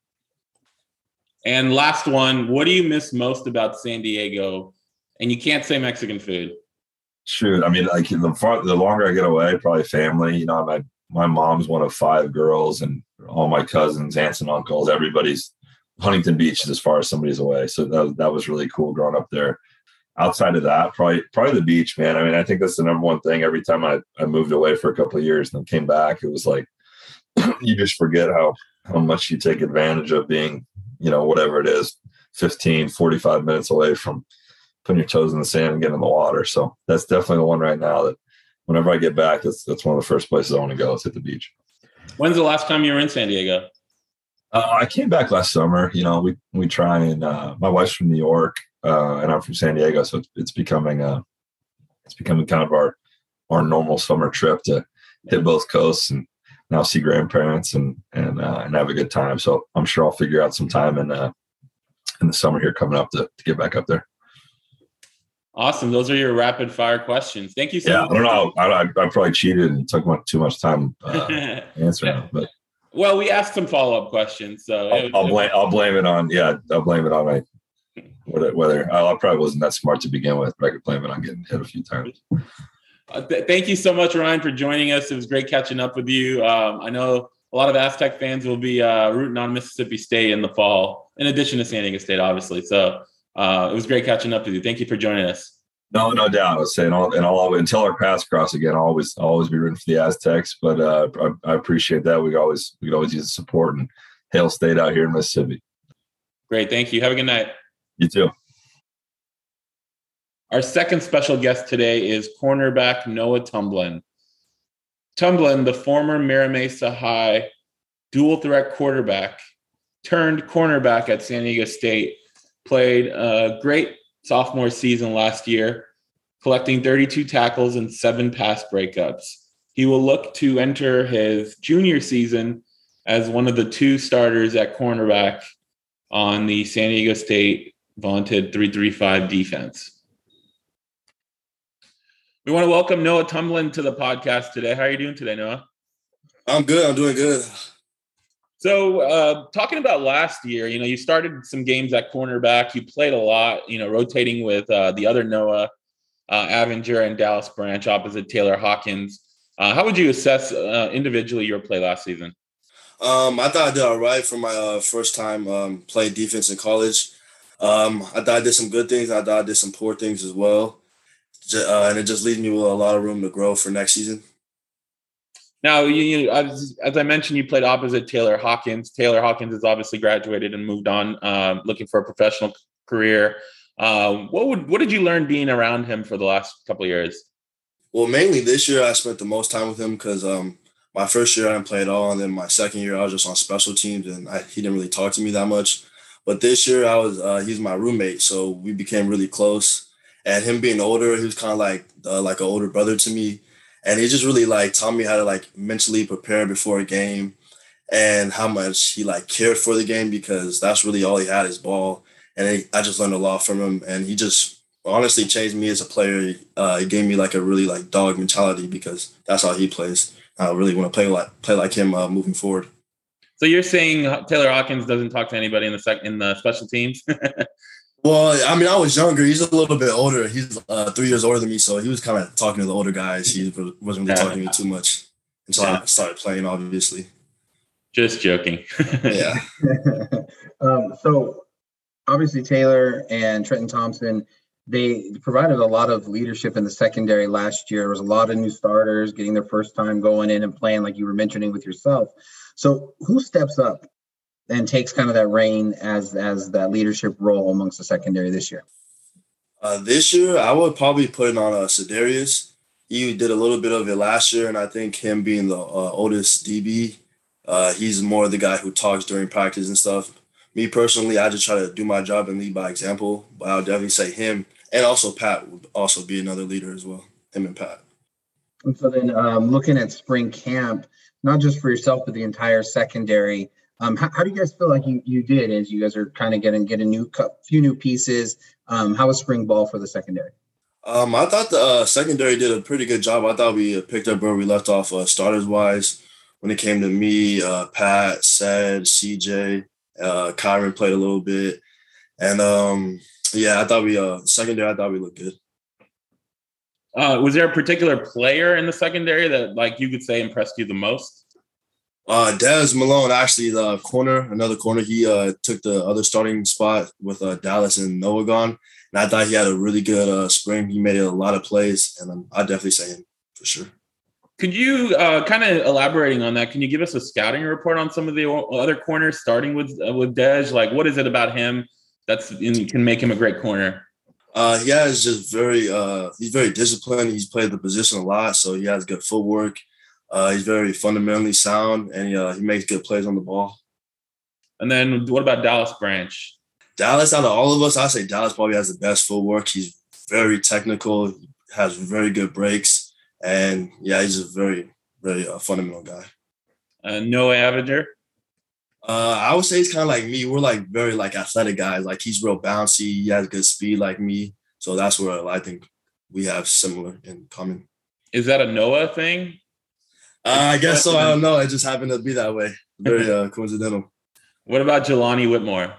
And last one, what do you miss most about San Diego? And you can't say Mexican food. Shoot, I mean, like the longer I get away, probably family. You know, my mom's one of 5 girls, and all my cousins, aunts, and uncles, everybody's Huntington Beach is as far as somebody's away. So that was really cool growing up there. Outside of that, probably the beach, man. I mean, I think that's the number one thing. Every time I moved away for a couple of years and then came back, it was like you just forget how much you take advantage of being, you know, whatever it is, 15, 45 minutes away from putting your toes in the sand and getting in the water. So that's definitely the one right now that whenever I get back, that's one of the first places I want to go is hit the beach. When's the last time you were in San Diego? I came back last summer. You know, we try and my wife's from New York and I'm from San Diego, so it's becoming kind of our normal summer trip to hit both coasts and now see grandparents and have a good time. So I'm sure I'll figure out some time in the summer here coming up to get back up there. Awesome. Those are your rapid fire questions. Thank you so much. Yeah, I don't know. I probably cheated and took too much time answering them, but. Well, we asked some follow-up questions, so I'll blame it on whether I probably wasn't that smart to begin with, but I could blame it on getting hit a few times. Thank you so much, Ryan, for joining us. It was great catching up with you. I know a lot of Aztec fans will be rooting on Mississippi State in the fall, in addition to San Diego State, obviously. So it was great catching up with you. Thank you for joining us. No doubt. I was saying, until our paths cross again, I'll always be rooting for the Aztecs. But I appreciate that. We could always use the support, and Hail State out here in Mississippi. Great, thank you. Have a good night. You too. Our second special guest today is cornerback Noah Tumblin. Tumblin, the former Mira Mesa High dual threat quarterback, turned cornerback at San Diego State, played a great sophomore season last year, collecting 32 tackles and 7 pass breakups. He will look to enter his junior season as one of the 2 starters at cornerback on the San Diego State vaunted 3-3-5 defense. We want to welcome Noah Tumblin to the podcast today. How are you doing today, Noah? I'm good. I'm doing good. So talking about last year, you know, you started some games at cornerback. You played a lot, you know, rotating with the other Noah Avinger and Dallas Branch opposite Taylor Hawkins. How would you assess individually your play last season? I thought I did all right for my first time playing defense in college. I thought I did some good things. I thought I did some poor things as well. And it just leaves me with a lot of room to grow for next season. Now, as I mentioned, you played opposite Taylor Hawkins. Taylor Hawkins has obviously graduated and moved on, looking for a professional career. What did you learn being around him for the last couple of years? Well, mainly this year I spent the most time with him because my first year I didn't play at all, and then my second year I was just on special teams, and he didn't really talk to me that much. But this year he's my roommate, so we became really close. And him being older, he was kind of like an older brother to me. And he just really taught me how to mentally prepare before a game and how much he cared for the game, because that's really all he had is ball. And I just learned a lot from him. And he just honestly changed me as a player. He gave me a really dog mentality, because that's how he plays. I really want to play like him moving forward. So you're saying Taylor Hawkins doesn't talk to anybody in the special teams? Well, I mean, I was younger. He's a little bit older. He's 3 years older than me, so he was kind of talking to the older guys. He wasn't really talking to me too much until I started playing, obviously. Just joking. Yeah. So, obviously, Taylor and Trenton Thompson, they provided a lot of leadership in the secondary last year. There was a lot of new starters getting their first time going in and playing, like you were mentioning with yourself. So, who steps up and takes kind of that reign as that leadership role amongst the secondary this year? This year, I would probably put it on Sedarius. He did a little bit of it last year, and I think him being the oldest DB, he's more the guy who talks during practice and stuff. Me personally, I just try to do my job and lead by example, but I would definitely say him, and also Pat would also be another leader as well, him and Pat. And so then looking at spring camp, not just for yourself, but the entire secondary, how do you guys feel like you did as you guys are kind of getting few new pieces? How was spring ball for the secondary? I thought the secondary did a pretty good job. I thought we picked up where we left off starters-wise when it came to me, Pat, Sad, CJ, Kyron played a little bit. And, yeah, I thought we secondary, I thought we looked good. Was there a particular player in the secondary that, like, you could say impressed you the most? Dez Malone, actually, the corner, another corner. He took the other starting spot with Dallas and Noah gone. And I thought he had a really good spring. He made a lot of plays, and I definitely say him for sure. Could you kind of elaborating on that? Can you give us a scouting report on some of the other corners, starting with Dez? Like, what is it about him that's can make him a great corner? Yeah, it's just he's very disciplined. He's played the position a lot, so he has good footwork. He's very fundamentally sound, and he makes good plays on the ball. And then what about Dallas Branch? Dallas, out of all of us, I say Dallas probably has the best footwork. He's very technical. He has very good breaks. And, yeah, he's a very, very fundamental guy. Noah Haghverdian? I would say he's kind of like me. We're, like, very, like, athletic guys. Like, he's real bouncy. He has good speed like me. So that's where I think we have similar in common. Is that a Noah thing? I guess so. I don't know. It just happened to be that way. Very coincidental. What about Jelani Whitmore?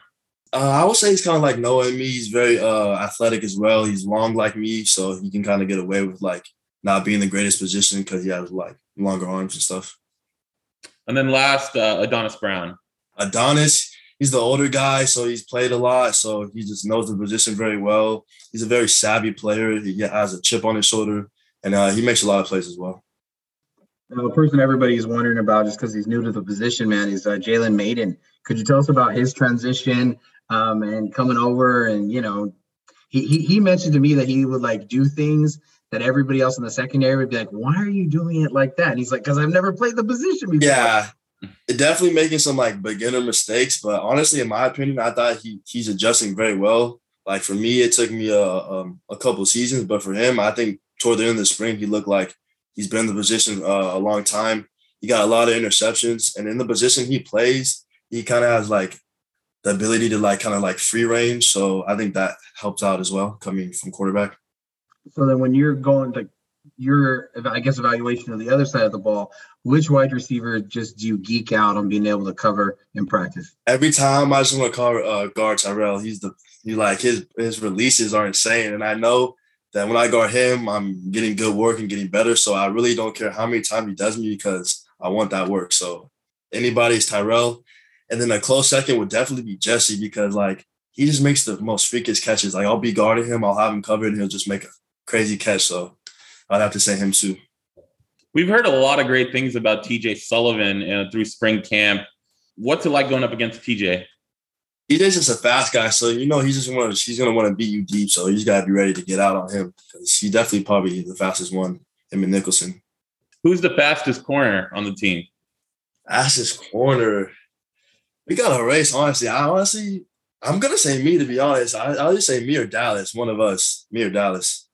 I would say he's kind of like Noah and me. He's very athletic as well. He's long like me, so he can kind of get away with, like, not being the greatest position because he has, like, longer arms and stuff. And then last, Adonis Brown. Adonis, he's the older guy, so he's played a lot, so he just knows the position very well. He's a very savvy player. He has a chip on his shoulder, and he makes a lot of plays as well. The person everybody's wondering about just because he's new to the position, man, is Jalen Maiden. Could you tell us about his transition and coming over? And, you know, he mentioned to me that he would, like, do things that everybody else in the secondary would be like, why are you doing it like that? And he's like, because I've never played the position before. Yeah, definitely making some, like, beginner mistakes. But honestly, in my opinion, I thought he's adjusting very well. Like, for me, it took me a couple seasons. But for him, I think toward the end of the spring, he looked like he's been in the position a long time. He got a lot of interceptions. And in the position he plays, he kind of has, like, the ability to, like, kind of, like, free range. So I think that helps out as well coming from quarterback. So then when you're going to your, I guess, evaluation of the other side of the ball, which wide receiver just do you geek out on being able to cover in practice? Every time I just want to cover guard Tyrell. His releases are insane. And I know that when I guard him, I'm getting good work and getting better. So I really don't care how many times he does me because I want that work. So anybody's Tyrell. And then a close second would definitely be Jesse because, like, he just makes the most freakish catches. Like, I'll be guarding him, I'll have him covered, and he'll just make a crazy catch. So I'd have to say him too. We've heard a lot of great things about TJ Sullivan through spring camp. What's it like going up against TJ? TJ's just a fast guy. So, you know, he's going to want to beat you deep. So you just got to be ready to get out on him because he definitely probably the fastest one, him and Nicholson. Who's the fastest corner on the team? Fastest corner. We got a race, honestly. I'm going to say me, to be honest. I'll just say me or Dallas, one of us, me or Dallas.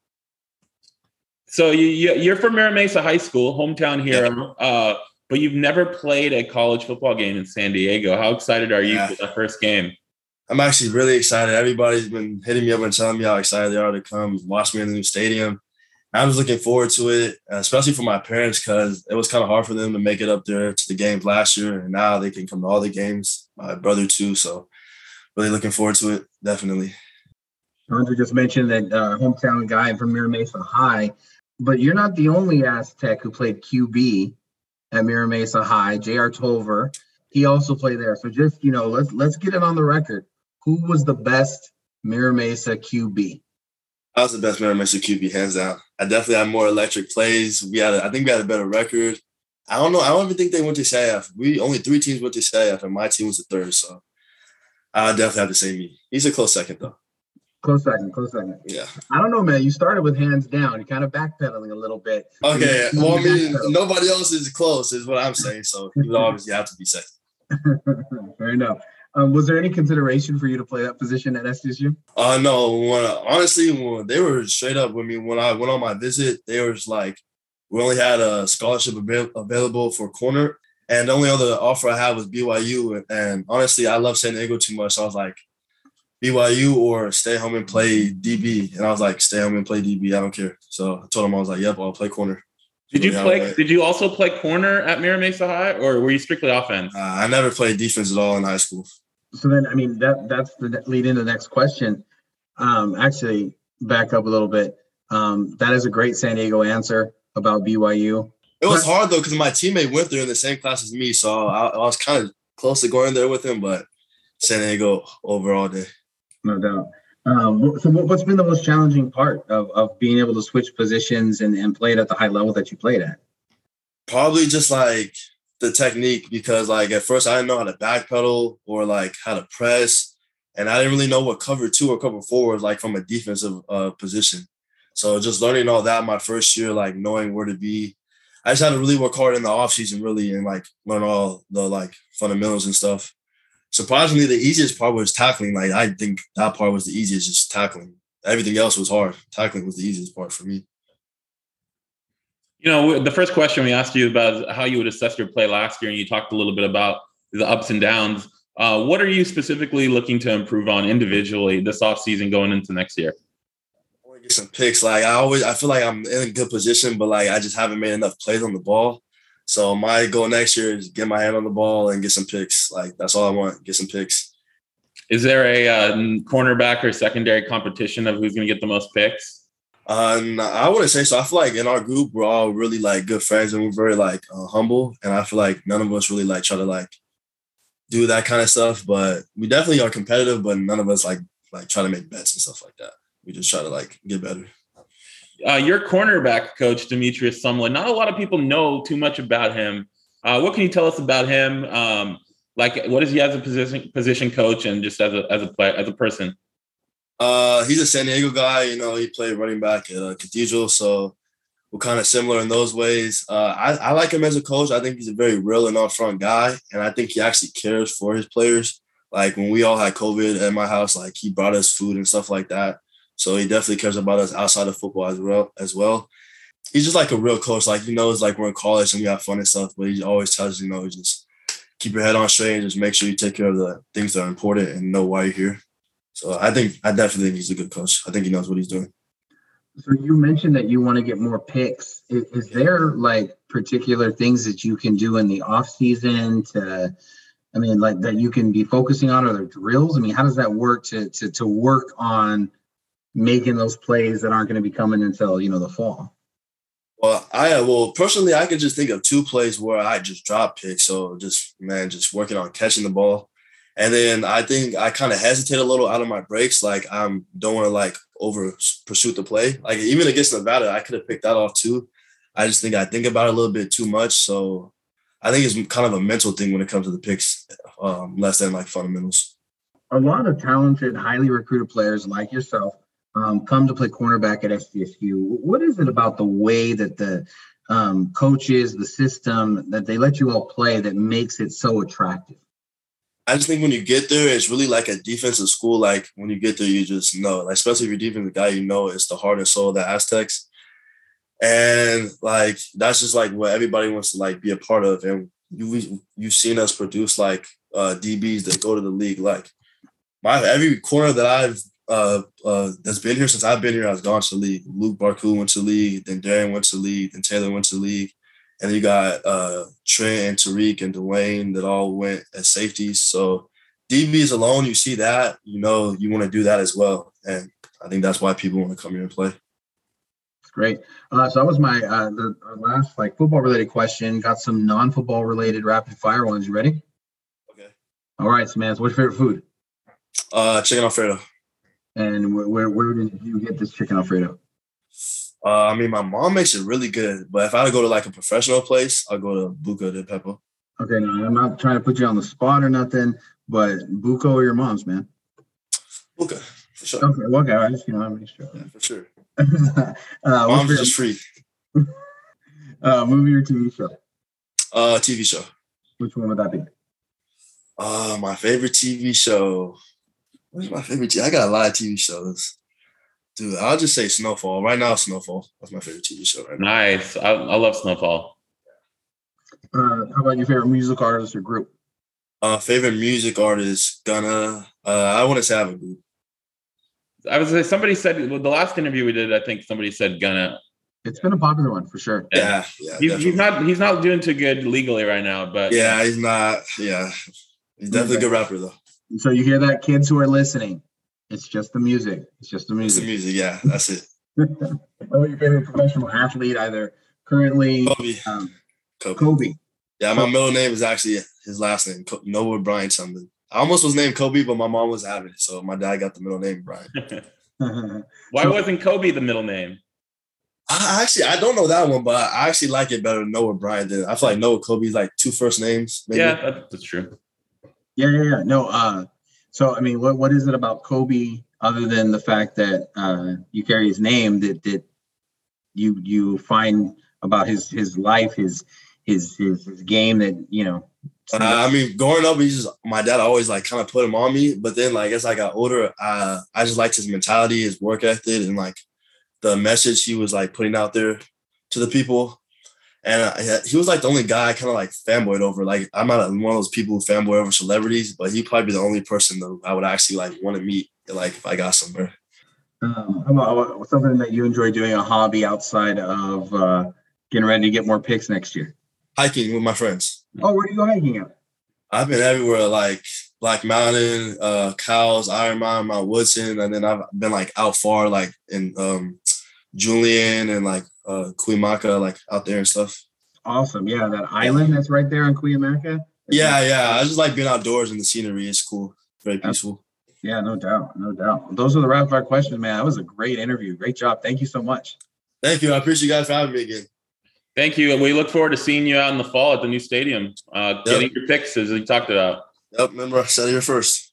So you're from Mira Mesa High School, hometown hero, yeah. But you've never played a college football game in San Diego. How excited are you for the first game? I'm actually really excited. Everybody's been hitting me up and telling me how excited they are to come watch me in the new stadium. I'm just looking forward to it, especially for my parents because it was kind of hard for them to make it up there to the games last year, and now they can come to all the games, my brother too, so really looking forward to it, definitely. Andre just mentioned that hometown guy from Mira Mesa High, but you're not the only Aztec who played QB at Mira Mesa High. J.R. Tolver, he also played there. So just, you know, let's get it on the record. Who was the best Mira Mesa QB? I was the best Mira Mesa QB, hands down. I definitely had more electric plays. I think we had a better record. I don't know. I don't even think they went to CIF. Only three teams went to CIF, and my team was the third. So I definitely have to say me. He's a close second, though. Close second. Yeah. I don't know, man. You started with hands down. You're kind of backpedaling a little bit. Okay. Well, I mean, nobody else is close is what I'm saying. So you would obviously have to be second. Fair enough. Was there any consideration for you to play that position at SDSU? No. Honestly, they were straight up with me. When I went on my visit, they were just like, we only had a scholarship available for corner. And the only other offer I had was BYU. And honestly, I love San Diego too much. So I was like, BYU or stay home and play DB. And I was like, stay home and play DB. I don't care. So I told him, I was like, yep, I'll play corner. Did you also play corner at Mira Mesa High, or were you strictly offense? I never played defense at all in high school. So then, I mean, that's the lead into the next question. Actually, back up a little bit. That is a great San Diego answer about BYU. It was hard, though, because my teammate went there in the same class as me, so I was kind of close to going there with him, but San Diego overall did. No doubt. So what's been the most challenging part of being able to switch positions and play it at the high level that you played at? Probably just, like, the technique, because, like, at first I didn't know how to backpedal or, like, how to press, and I didn't really know what cover two or cover four was, like, from a defensive position. So just learning all that my first year, like, knowing where to be. I just had to really work hard in the offseason, really, and, like, learn all the, like, fundamentals and stuff. Surprisingly, the easiest part was tackling. Like, I think that part was the easiest, just tackling. Everything else was hard. Tackling was the easiest part for me. You know, the first question we asked you about is how you would assess your play last year, and you talked a little bit about the ups and downs. What are you specifically looking to improve on individually this offseason going into next year? I want to get some picks. Like, I feel like I'm in a good position, but, like, I just haven't made enough plays on the ball. So my goal next year is get my hand on the ball and get some picks. Like, that's all I want, get some picks. Is there a cornerback or secondary competition of who's going to get the most picks? I wouldn't say so. I feel like in our group, we're all really, like, good friends, and we're very, like, humble. And I feel like none of us really, like, try to, like, do that kind of stuff. But we definitely are competitive, but none of us, like try to make bets and stuff like that. We just try to, like, get better. Your cornerback coach, Demetrius Sumlin, not a lot of people know too much about him. What can you tell us about him? Like, what is he as a position coach and just as a player, as a person? He's a San Diego guy. You know, he played running back at Cathedral, so we're kind of similar in those ways. I like him as a coach. I think he's a very real and upfront guy, and I think he actually cares for his players. Like, when we all had COVID at my house, like, he brought us food and stuff like that. So he definitely cares about us outside of football as well. He's just like a real coach. Like, he knows, like, we're in college and we have fun and stuff, but he always tells us, you know, just keep your head on straight and just make sure you take care of the things that are important and know why you're here. So I definitely think he's a good coach. I think he knows what he's doing. So you mentioned that you want to get more picks. Is there, like, particular things that you can do in the off season to, I mean, like, that you can be focusing on? Are there drills? I mean, how does that work to work on making those plays that aren't going to be coming until, you know, the fall? Well, personally, I could just think of two plays where I just drop picks. So just working on catching the ball. And then I think I kind of hesitate a little out of my breaks. Like, I don't want to, like, over pursue the play. Like, even against Nevada, I could have picked that off too. I just think I think about it a little bit too much. So I think it's kind of a mental thing when it comes to the picks, less than, like, fundamentals. A lot of talented, highly recruited players like yourself come to play cornerback at SDSU. What is it about the way that the coaches, the system, that they let you all play that makes it so attractive? I just think when you get there, it's really like a defensive school. Like, when you get there, you just know, like, especially if you're defensive guy, you know, it's the heart and soul of the Aztecs. And, like, that's just, like, what everybody wants to, like, be a part of. And you've seen us produce, like, DBs that go to the league. Like, every corner that I've that's been here since I've been here, has gone to the league. Luke Barku went to the league, then Darren went to the league, then Taylor went to the league, and then you got Trent and Tariq and Dwayne that all went as safeties. So DBs alone, you see that, you know, you want to do that as well, and I think that's why people want to come here and play. That's great. So that was my our last, like, football related question. Got some non-football related rapid fire ones. You ready? Okay. All right, so, man, what's your favorite food? Chicken Alfredo. And where did you get this chicken Alfredo? I mean, my mom makes it really good, but if I had to go to, like, a professional place, I'll go to Buca de Pepo. Okay, now, I'm not trying to put you on the spot or nothing, but Buca or your mom's, man? Buca, for sure. Okay, I just, you know, I make sure. Yeah, for sure. Mom's just free. Movie or TV show? TV show. Which one would that be? My favorite TV show. What's my favorite TV? I got a lot of TV shows. Dude, I'll just say Snowfall. Right now, Snowfall. That's my favorite TV show right now. Nice. I love Snowfall. How about your favorite music artist or group? Favorite music artist, Gunna. I wouldn't say I have a group. I would say somebody said, well, the last interview we did, I think somebody said Gunna. It's been a popular one for sure. Yeah he's not doing too good legally right now, but he's not. Yeah, he's definitely a good rapper though. And so you hear that, kids who are listening, it's just the music. It's just the music. It's the music, yeah, that's it. What was your favorite professional athlete, either currently? Kobe. Yeah, my middle name is actually his last name, Noah Brian something. I almost was named Kobe, but my mom was avid, so my dad got the middle name Brian. Why wasn't Kobe the middle name? I don't know that one, but I actually like it better than Noah Brian did. I feel like Noah Kobe's like two first names. Maybe. Yeah, that's true. Yeah. No, so I mean, what is it about Kobe other than the fact that you carry his name that you find about his life, his game that you know? I mean, growing up, my dad always like kind of put him on me, but then like as I got older, I just liked his mentality, his work ethic, and like the message he was like putting out there to the people. And he was like the only guy I kind of like fanboyed over. Like I'm not one of those people who fanboy over celebrities, but he'd probably be the only person that I would actually like want to meet, like if I got somewhere. About something that you enjoy doing, a hobby outside of getting ready to get more picks next year? Hiking with my friends. Oh, where do you go hiking at? I've been everywhere, like Black Mountain, Cowes, Iron Mountain, Mount Woodson, and then I've been like out far, like in Julian and like Cuyamaca, like out there and stuff. Awesome. Yeah, that island that's right there on Cuyamaca. Yeah. I just like being outdoors and the scenery is cool. Very peaceful. Yeah, no doubt. Those are the rapid fire questions, man. That was a great interview. Great job. Thank you so much. Thank you. I appreciate you guys for having me again. Thank you. And we look forward to seeing you out in the fall at the new stadium. Getting your picks as we talked about. Yep, remember I said it here first.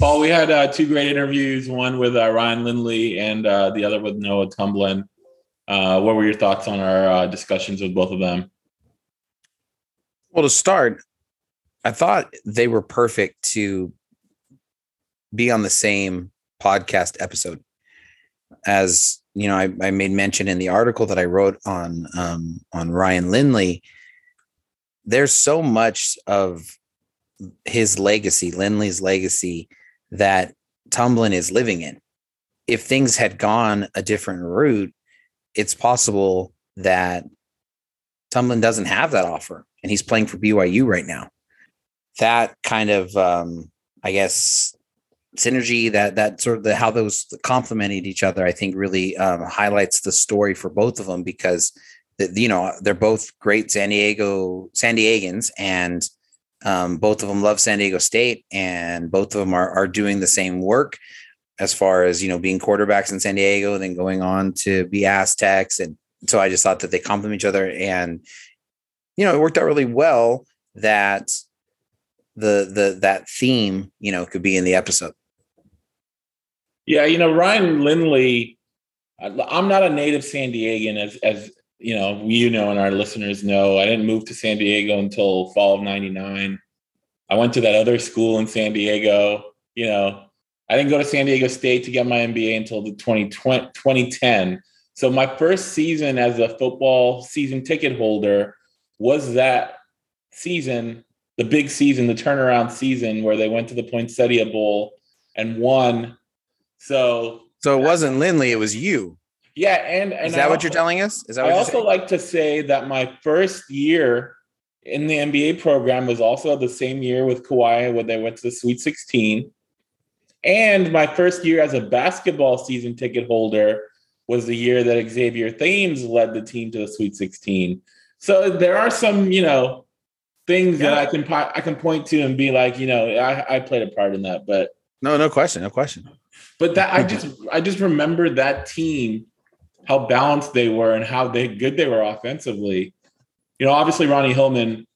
Paul, we had two great interviews, one with Ryan Lindley and the other with Noah Tumblin. What were your thoughts on our discussions with both of them? Well, to start, I thought they were perfect to be on the same podcast episode. As you know, I made mention in the article that I wrote on Ryan Lindley. There's so much of Lindley's legacy that Tumblin is living in. If things had gone a different route, it's possible that Tumblin doesn't have that offer and he's playing for BYU right now. That kind of, I guess, synergy, that sort of how those complemented each other, I think really highlights the story for both of them, because you know, they're both great San Diegans, and both of them love San Diego State, and both of them are doing the same work as far as, you know, being quarterbacks in San Diego and then going on to be Aztecs. And so I just thought that they complement each other, and, you know, it worked out really well that that theme, you know, could be in the episode. Yeah. You know, Ryan Lindley, I'm not a native San Diegan, as you know, and our listeners know, I didn't move to San Diego until fall of '99. I went to that other school in San Diego. You know, I didn't go to San Diego State to get my MBA until the 2010. So my first season as a football season ticket holder was that season, the big season, the turnaround season where they went to the Poinsettia Bowl and won. So it wasn't Lindley, it was you. Yeah, and is that what you're telling us? Is that what I also like to say that my first year in the NBA program was also the same year with Kawhi when they went to the Sweet 16, and my first year as a basketball season ticket holder was the year that Xavier Thames led the team to the Sweet 16. So there are some, you know, things that I can point to and be like, you know, I played a part in that. But no question. But that I just remember that team, how balanced they were and how good they were offensively. You know, obviously Ronnie Hillman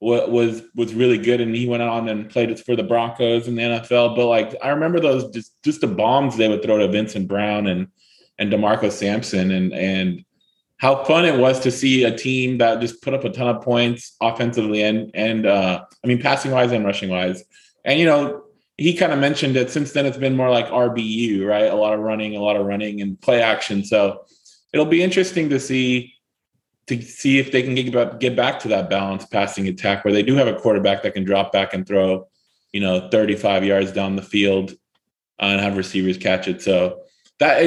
was really good, and he went on and played for the Broncos in the NFL. But like, I remember those just the bombs they would throw to Vincent Brown and DeMarco Sampson, and how fun it was to see a team that just put up a ton of points offensively and I mean, passing wise and rushing wise. And, you know, he kind of mentioned that since then it's been more like RBU, right? A lot of running and play action. So it'll be interesting to see if they can get back to that balanced passing attack where they do have a quarterback that can drop back and throw, you know, 35 yards down the field and have receivers catch it. So that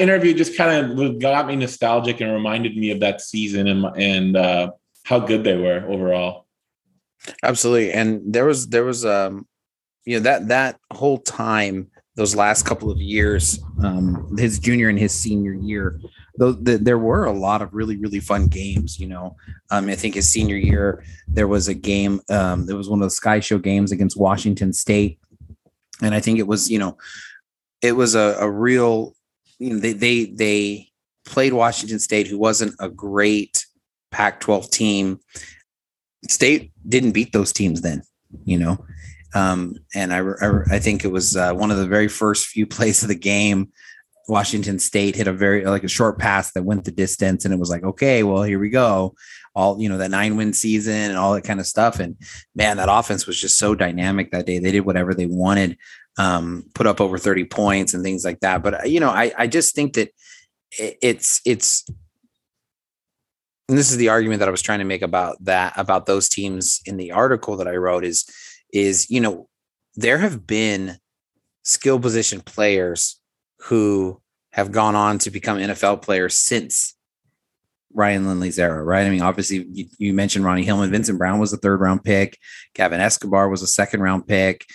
interview just kind of got me nostalgic and reminded me of that season and how good they were overall. Absolutely. And there was that whole time, those last couple of years, his junior and his senior year, though, there were a lot of really, really fun games. I think his senior year, there was a game, it was one of the Sky Show games against Washington State. And I think it was, it was a real, they played Washington State, who wasn't a great Pac-12 team. State didn't beat those teams then, and I think it was one of the very first few plays of the game. Washington State hit a short pass that went the distance, and it was like, okay, well, here we go. All, that 9-win season and all that kind of stuff. And man, that offense was just so dynamic that day. They did whatever they wanted, put up over 30 points and things like that. But, I just think that it's, and this is the argument that I was trying to make about those teams in the article that I wrote is, there have been skill position players who have gone on to become NFL players since Ryan Lindley's era, right? I mean, obviously you mentioned Ronnie Hillman. Vincent Brown was a 3rd round pick. Gavin Escobar was a 2nd round pick.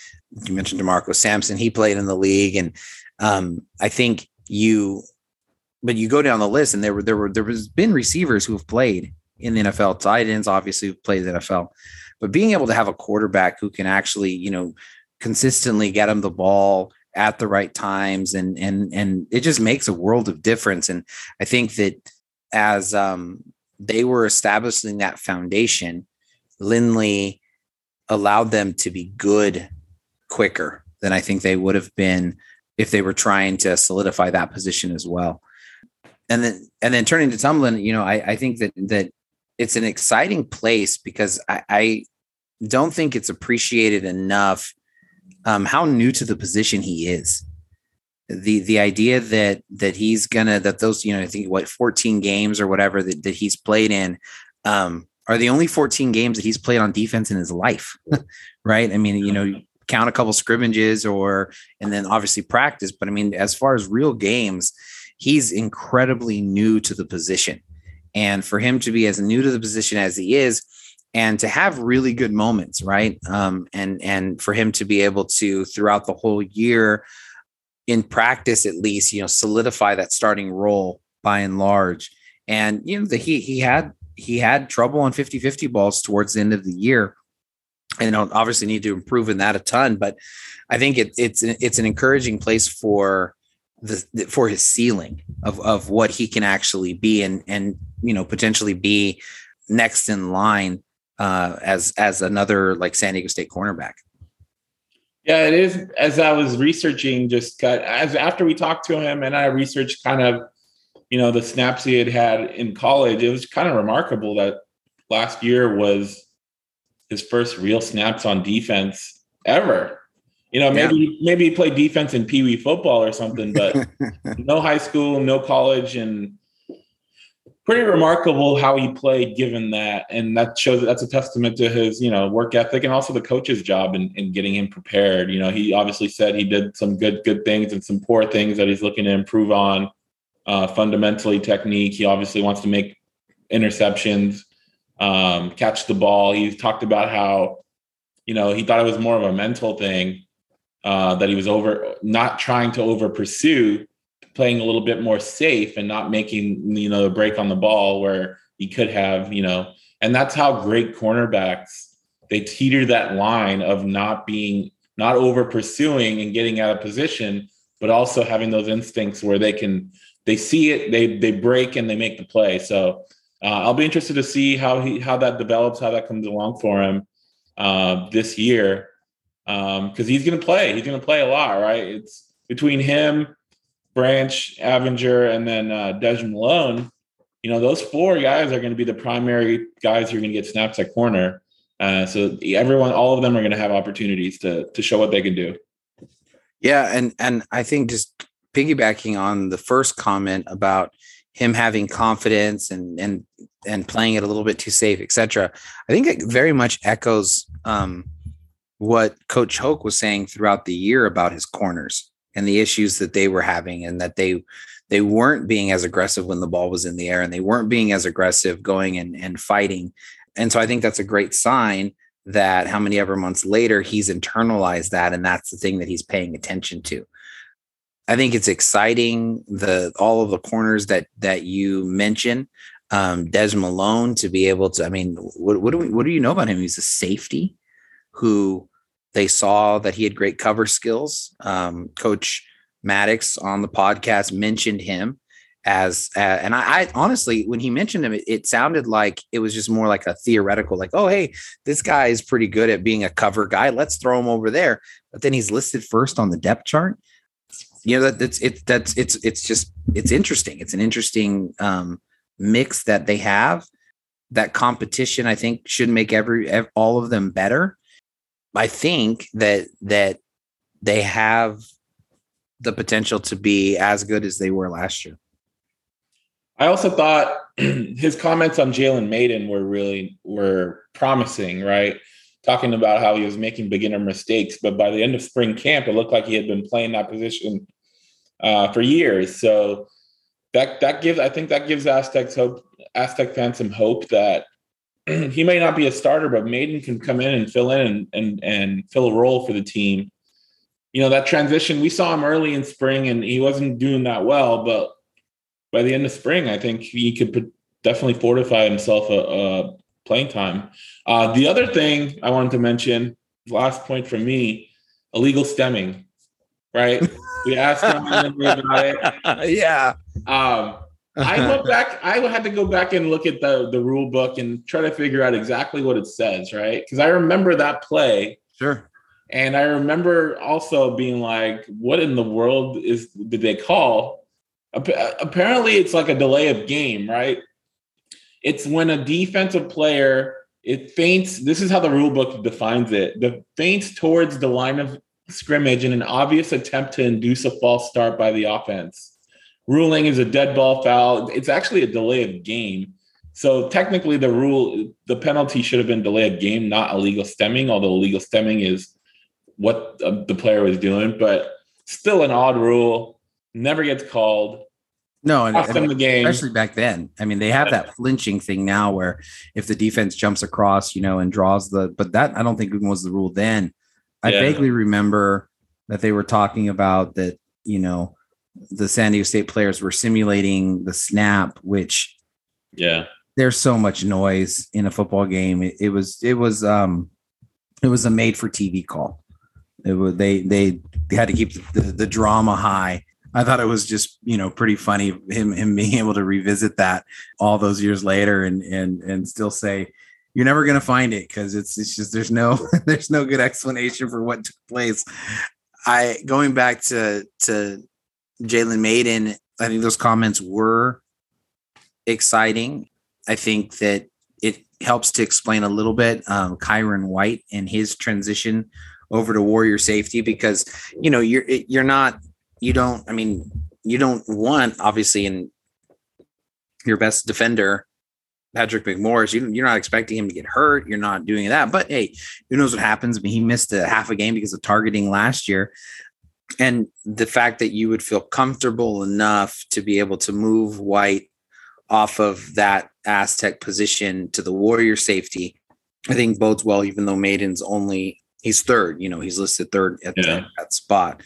You mentioned DeMarco Sampson. He played in the league. And I think you go down the list, and there has been receivers who have played in the NFL, tight ends, obviously, who played in the NFL, but being able to have a quarterback who can actually, consistently get him the ball at the right times. And it just makes a world of difference. And I think that as they were establishing that foundation, Lindley allowed them to be good quicker than I think they would have been if they were trying to solidify that position as well. And then turning to Tumblin, I think that it's an exciting place because I don't think it's appreciated enough how new to the position he is. The idea that he's those, I think, what, 14 games or whatever that he's played in are the only 14 games that he's played on defense in his life. Right. I mean, count a couple scrimmages and then obviously practice. But I mean, as far as real games, he's incredibly new to the position. And for him to be as new to the position as he is, and to have really good moments, right? And for him to be able to, throughout the whole year, in practice at least, solidify that starting role by and large. And he had trouble on 50-50 balls towards the end of the year, and obviously need to improve in that a ton. But I think it's an encouraging place for his ceiling of what he can actually be, and potentially be next in line as another like San Diego State cornerback. Yeah, it is. As I was researching, after we talked to him, and I researched kind of, the snaps he had in college, it was kind of remarkable that last year was his first real snaps on defense ever. Maybe he played defense in Pee Wee football or something, but no high school, no college, and pretty remarkable how he played given that. And that shows that's a testament to his, work ethic, and also the coach's job in getting him prepared. He obviously said he did some good things and some poor things that he's looking to improve on, fundamentally technique. He obviously wants to make interceptions, catch the ball. He's talked about how, he thought it was more of a mental thing, that he was not trying to over pursue, playing a little bit more safe and not making, the break on the ball where he could have, and that's how great cornerbacks, they teeter that line of not over pursuing and getting out of position, but also having those instincts where they see it, they break and they make the play. So I'll be interested to see how that develops, how that comes along for him this year. Cause he's going to play a lot, right? It's between him, Branch, Avinger, and then Dez Malone. Those 4 guys are going to be the primary guys who are going to get snaps at corner. So all of them are going to have opportunities to show what they can do. Yeah, and I think just piggybacking on the first comment about him having confidence and playing it a little bit too safe, etc. I think it very much echoes what Coach Hoke was saying throughout the year about his corners and the issues that they were having, and that they weren't being as aggressive when the ball was in the air, and they weren't being as aggressive going and fighting. And so I think that's a great sign that how many ever months later he's internalized that. And that's the thing that he's paying attention to. I think it's exciting, all of the corners that you mentioned. Dez Malone to be able to, I mean, what do you know about him? He's a safety who they saw that he had great cover skills. Coach Maddox on the podcast mentioned him and I honestly, when he mentioned him, it sounded like it was just more like a theoretical, like, oh, hey, this guy is pretty good at being a cover guy. Let's throw him over there. But then he's listed first on the depth chart. You know, it's interesting. It's an interesting mix that they have. That competition, I think, should make all of them better. I think that they have the potential to be as good as they were last year. I also thought his comments on Jalen Maiden were promising, right? Talking about how he was making beginner mistakes, but by the end of spring camp, it looked like he had been playing that position for years. So that gives Aztec fans some hope that he may not be a starter, but Maiden can come in and fill in and fill a role for the team. You know, that transition, we saw him early in spring and he wasn't doing that well, but by the end of spring, I think he could definitely fortify himself a playing time. The other thing I wanted to mention, last point from me, illegal stemming, right? We asked him about it. Yeah. I had to go back and look at the rule book and try to figure out exactly what it says, right? Because I remember that play. Sure. And I remember also being like, what in the world did they call? Apparently it's like a delay of game, right? It's when a defensive player, it feints. This is how the rule book defines it. The feints towards the line of scrimmage in an obvious attempt to induce a false start by the offense. Ruling is a dead ball foul. It's actually a delay of game. So technically the penalty should have been delay of game, not illegal stemming, although illegal stemming is what the player was doing, but still an odd rule. Never gets called. No, and the game. Especially back then. I mean, they have that flinching thing now where if the defense jumps across, you know, and draws but that I don't think was the rule then. I vaguely remember that they were talking about that, you know, the San Diego State players were simulating the snap, which there's so much noise in a football game. It was a made for TV call. They had to keep the drama high. I thought it was just, you know, pretty funny him being able to revisit that all those years later and still say you're never going to find it because it's just there's no good explanation for what took place. Going back to Jalen Maiden, I think those comments were exciting. I think that it helps to explain a little bit Kyron White and his transition over to Warrior safety because, you know, you don't want, obviously, in your best defender, Patrick McMorris, you're not expecting him to get hurt. You're not doing that. But, hey, who knows what happens? I mean, he missed a half a game because of targeting last year. And the fact that you would feel comfortable enough to be able to move White off of that Aztec position to the Warrior safety, I think bodes well, even though Maiden's he's third. You know, he's listed third at that spot.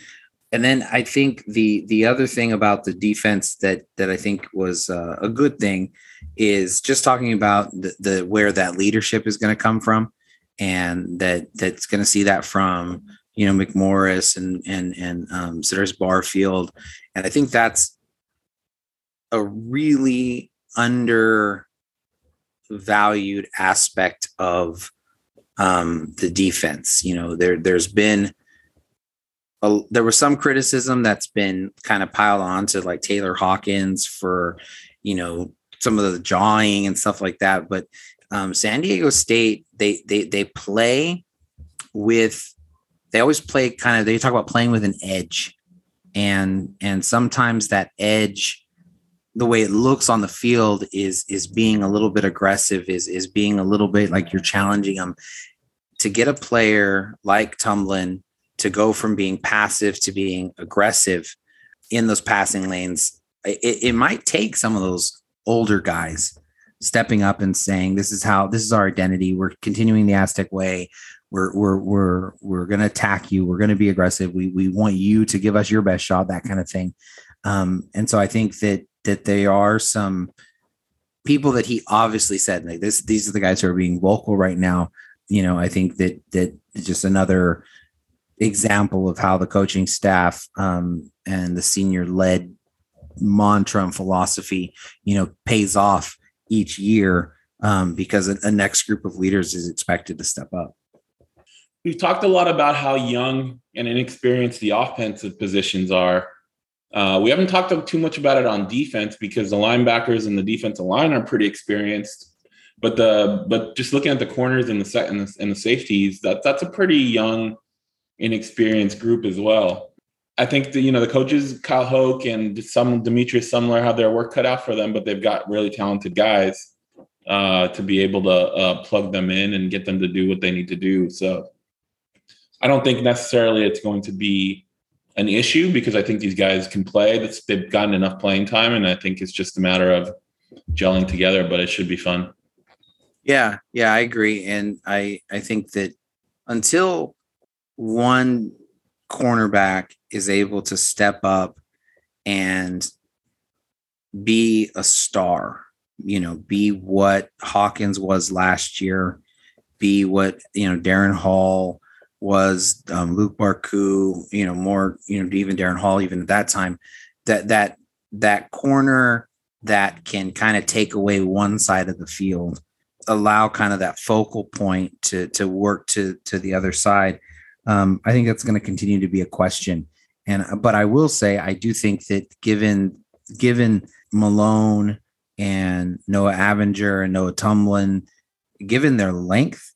And then I think the other thing about the defense that I think was a good thing is just talking about the where that leadership is going to come from, and that's going to see that from, you know, McMorris and Sitters Barfield, and I think that's a really undervalued aspect of the defense. You know, there's been. There was some criticism that's been kind of piled on to like Taylor Hawkins for, you know, some of the jawing and stuff like that. But San Diego State, they talk about playing with an edge, and sometimes that edge, the way it looks on the field is being a little bit aggressive, is being a little bit like you're challenging them to get a player like Tumblin to go from being passive to being aggressive in those passing lanes. It might take some of those older guys stepping up and saying, this is our identity. We're continuing the Aztec way. We're going to attack you. We're going to be aggressive. We want you to give us your best shot, that kind of thing. And so I think that they are some people that he obviously said, like, these are the guys who are being vocal right now. You know, I think that just another example of how the coaching staff and the senior led mantra and philosophy, you know, pays off each year because a next group of leaders is expected to step up. We've talked a lot about how young and inexperienced the offensive positions are. We haven't talked too much about it on defense because the linebackers and the defensive line are pretty experienced, but just looking at the corners and the safeties, that's a pretty young, inexperienced group as well. I think the coaches, Kyle Hoke and some Demetrius Sumlin, have their work cut out for them, but they've got really talented guys to be able to plug them in and get them to do what they need to do. So I don't think necessarily it's going to be an issue because I think these guys can play. They've gotten enough playing time, and I think it's just a matter of gelling together, but it should be fun. Yeah, I agree. And I think that until one cornerback is able to step up and be a star, you know, be what Hawkins was last year, be what, you know, Darren Hall was, Luke Barku, you know, more, you know, even Darren Hall, even at that time, that corner that can kind of take away one side of the field, allow kind of that focal point to work to the other side. I think that's going to continue to be a question. But I will say, I do think that given Malone and Noah Avinger and Noah Tumblin, given their length,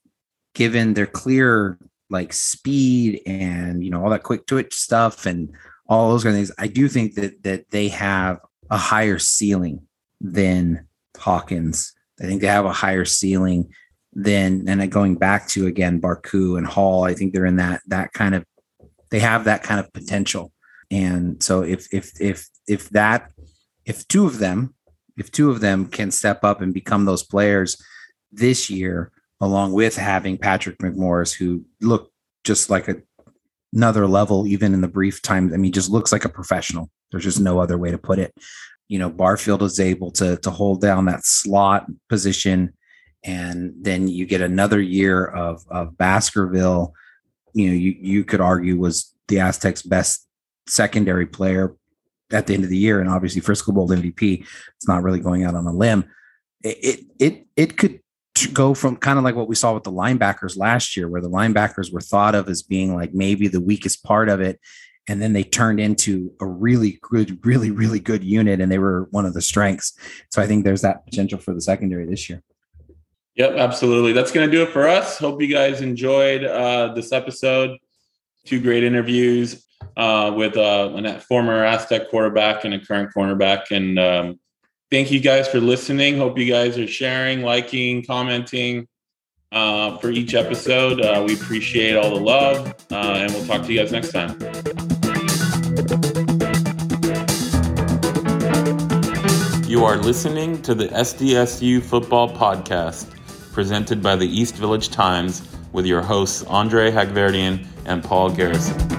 given their clear, like, speed and, you know, all that quick twitch stuff and all those kind of things, I do think that they have a higher ceiling than Hawkins. I think they have a higher ceiling than, and going back to, again, Barku and Hall, I think they're in that kind of, they have that kind of potential. And so if two of them can step up and become those players this year, along with having Patrick McMorris, who looked just like another level, even in the brief time. I mean, just looks like a professional. There's just no other way to put it. You know, Barfield is able to hold down that slot position. And then you get another year of Baskerville, you know, you could argue was the Aztecs' best secondary player at the end of the year. And obviously Frisco Bowl MVP, it's not really going out on a limb. It could go from kind of like what we saw with the linebackers last year, where the linebackers were thought of as being like maybe the weakest part of it. And then they turned into a really good, really, really good unit. And they were one of the strengths. So I think there's that potential for the secondary this year. Yep, absolutely. That's going to do it for us. Hope you guys enjoyed this episode. Two great interviews with a former Aztec quarterback and a current cornerback. And thank you guys for listening. Hope you guys are sharing, liking, commenting for each episode. We appreciate all the love, and we'll talk to you guys next time. You are listening to the SDSU Football Podcast, presented by the East Village Times, with your hosts Andre Haghverdian and Paul Garrison.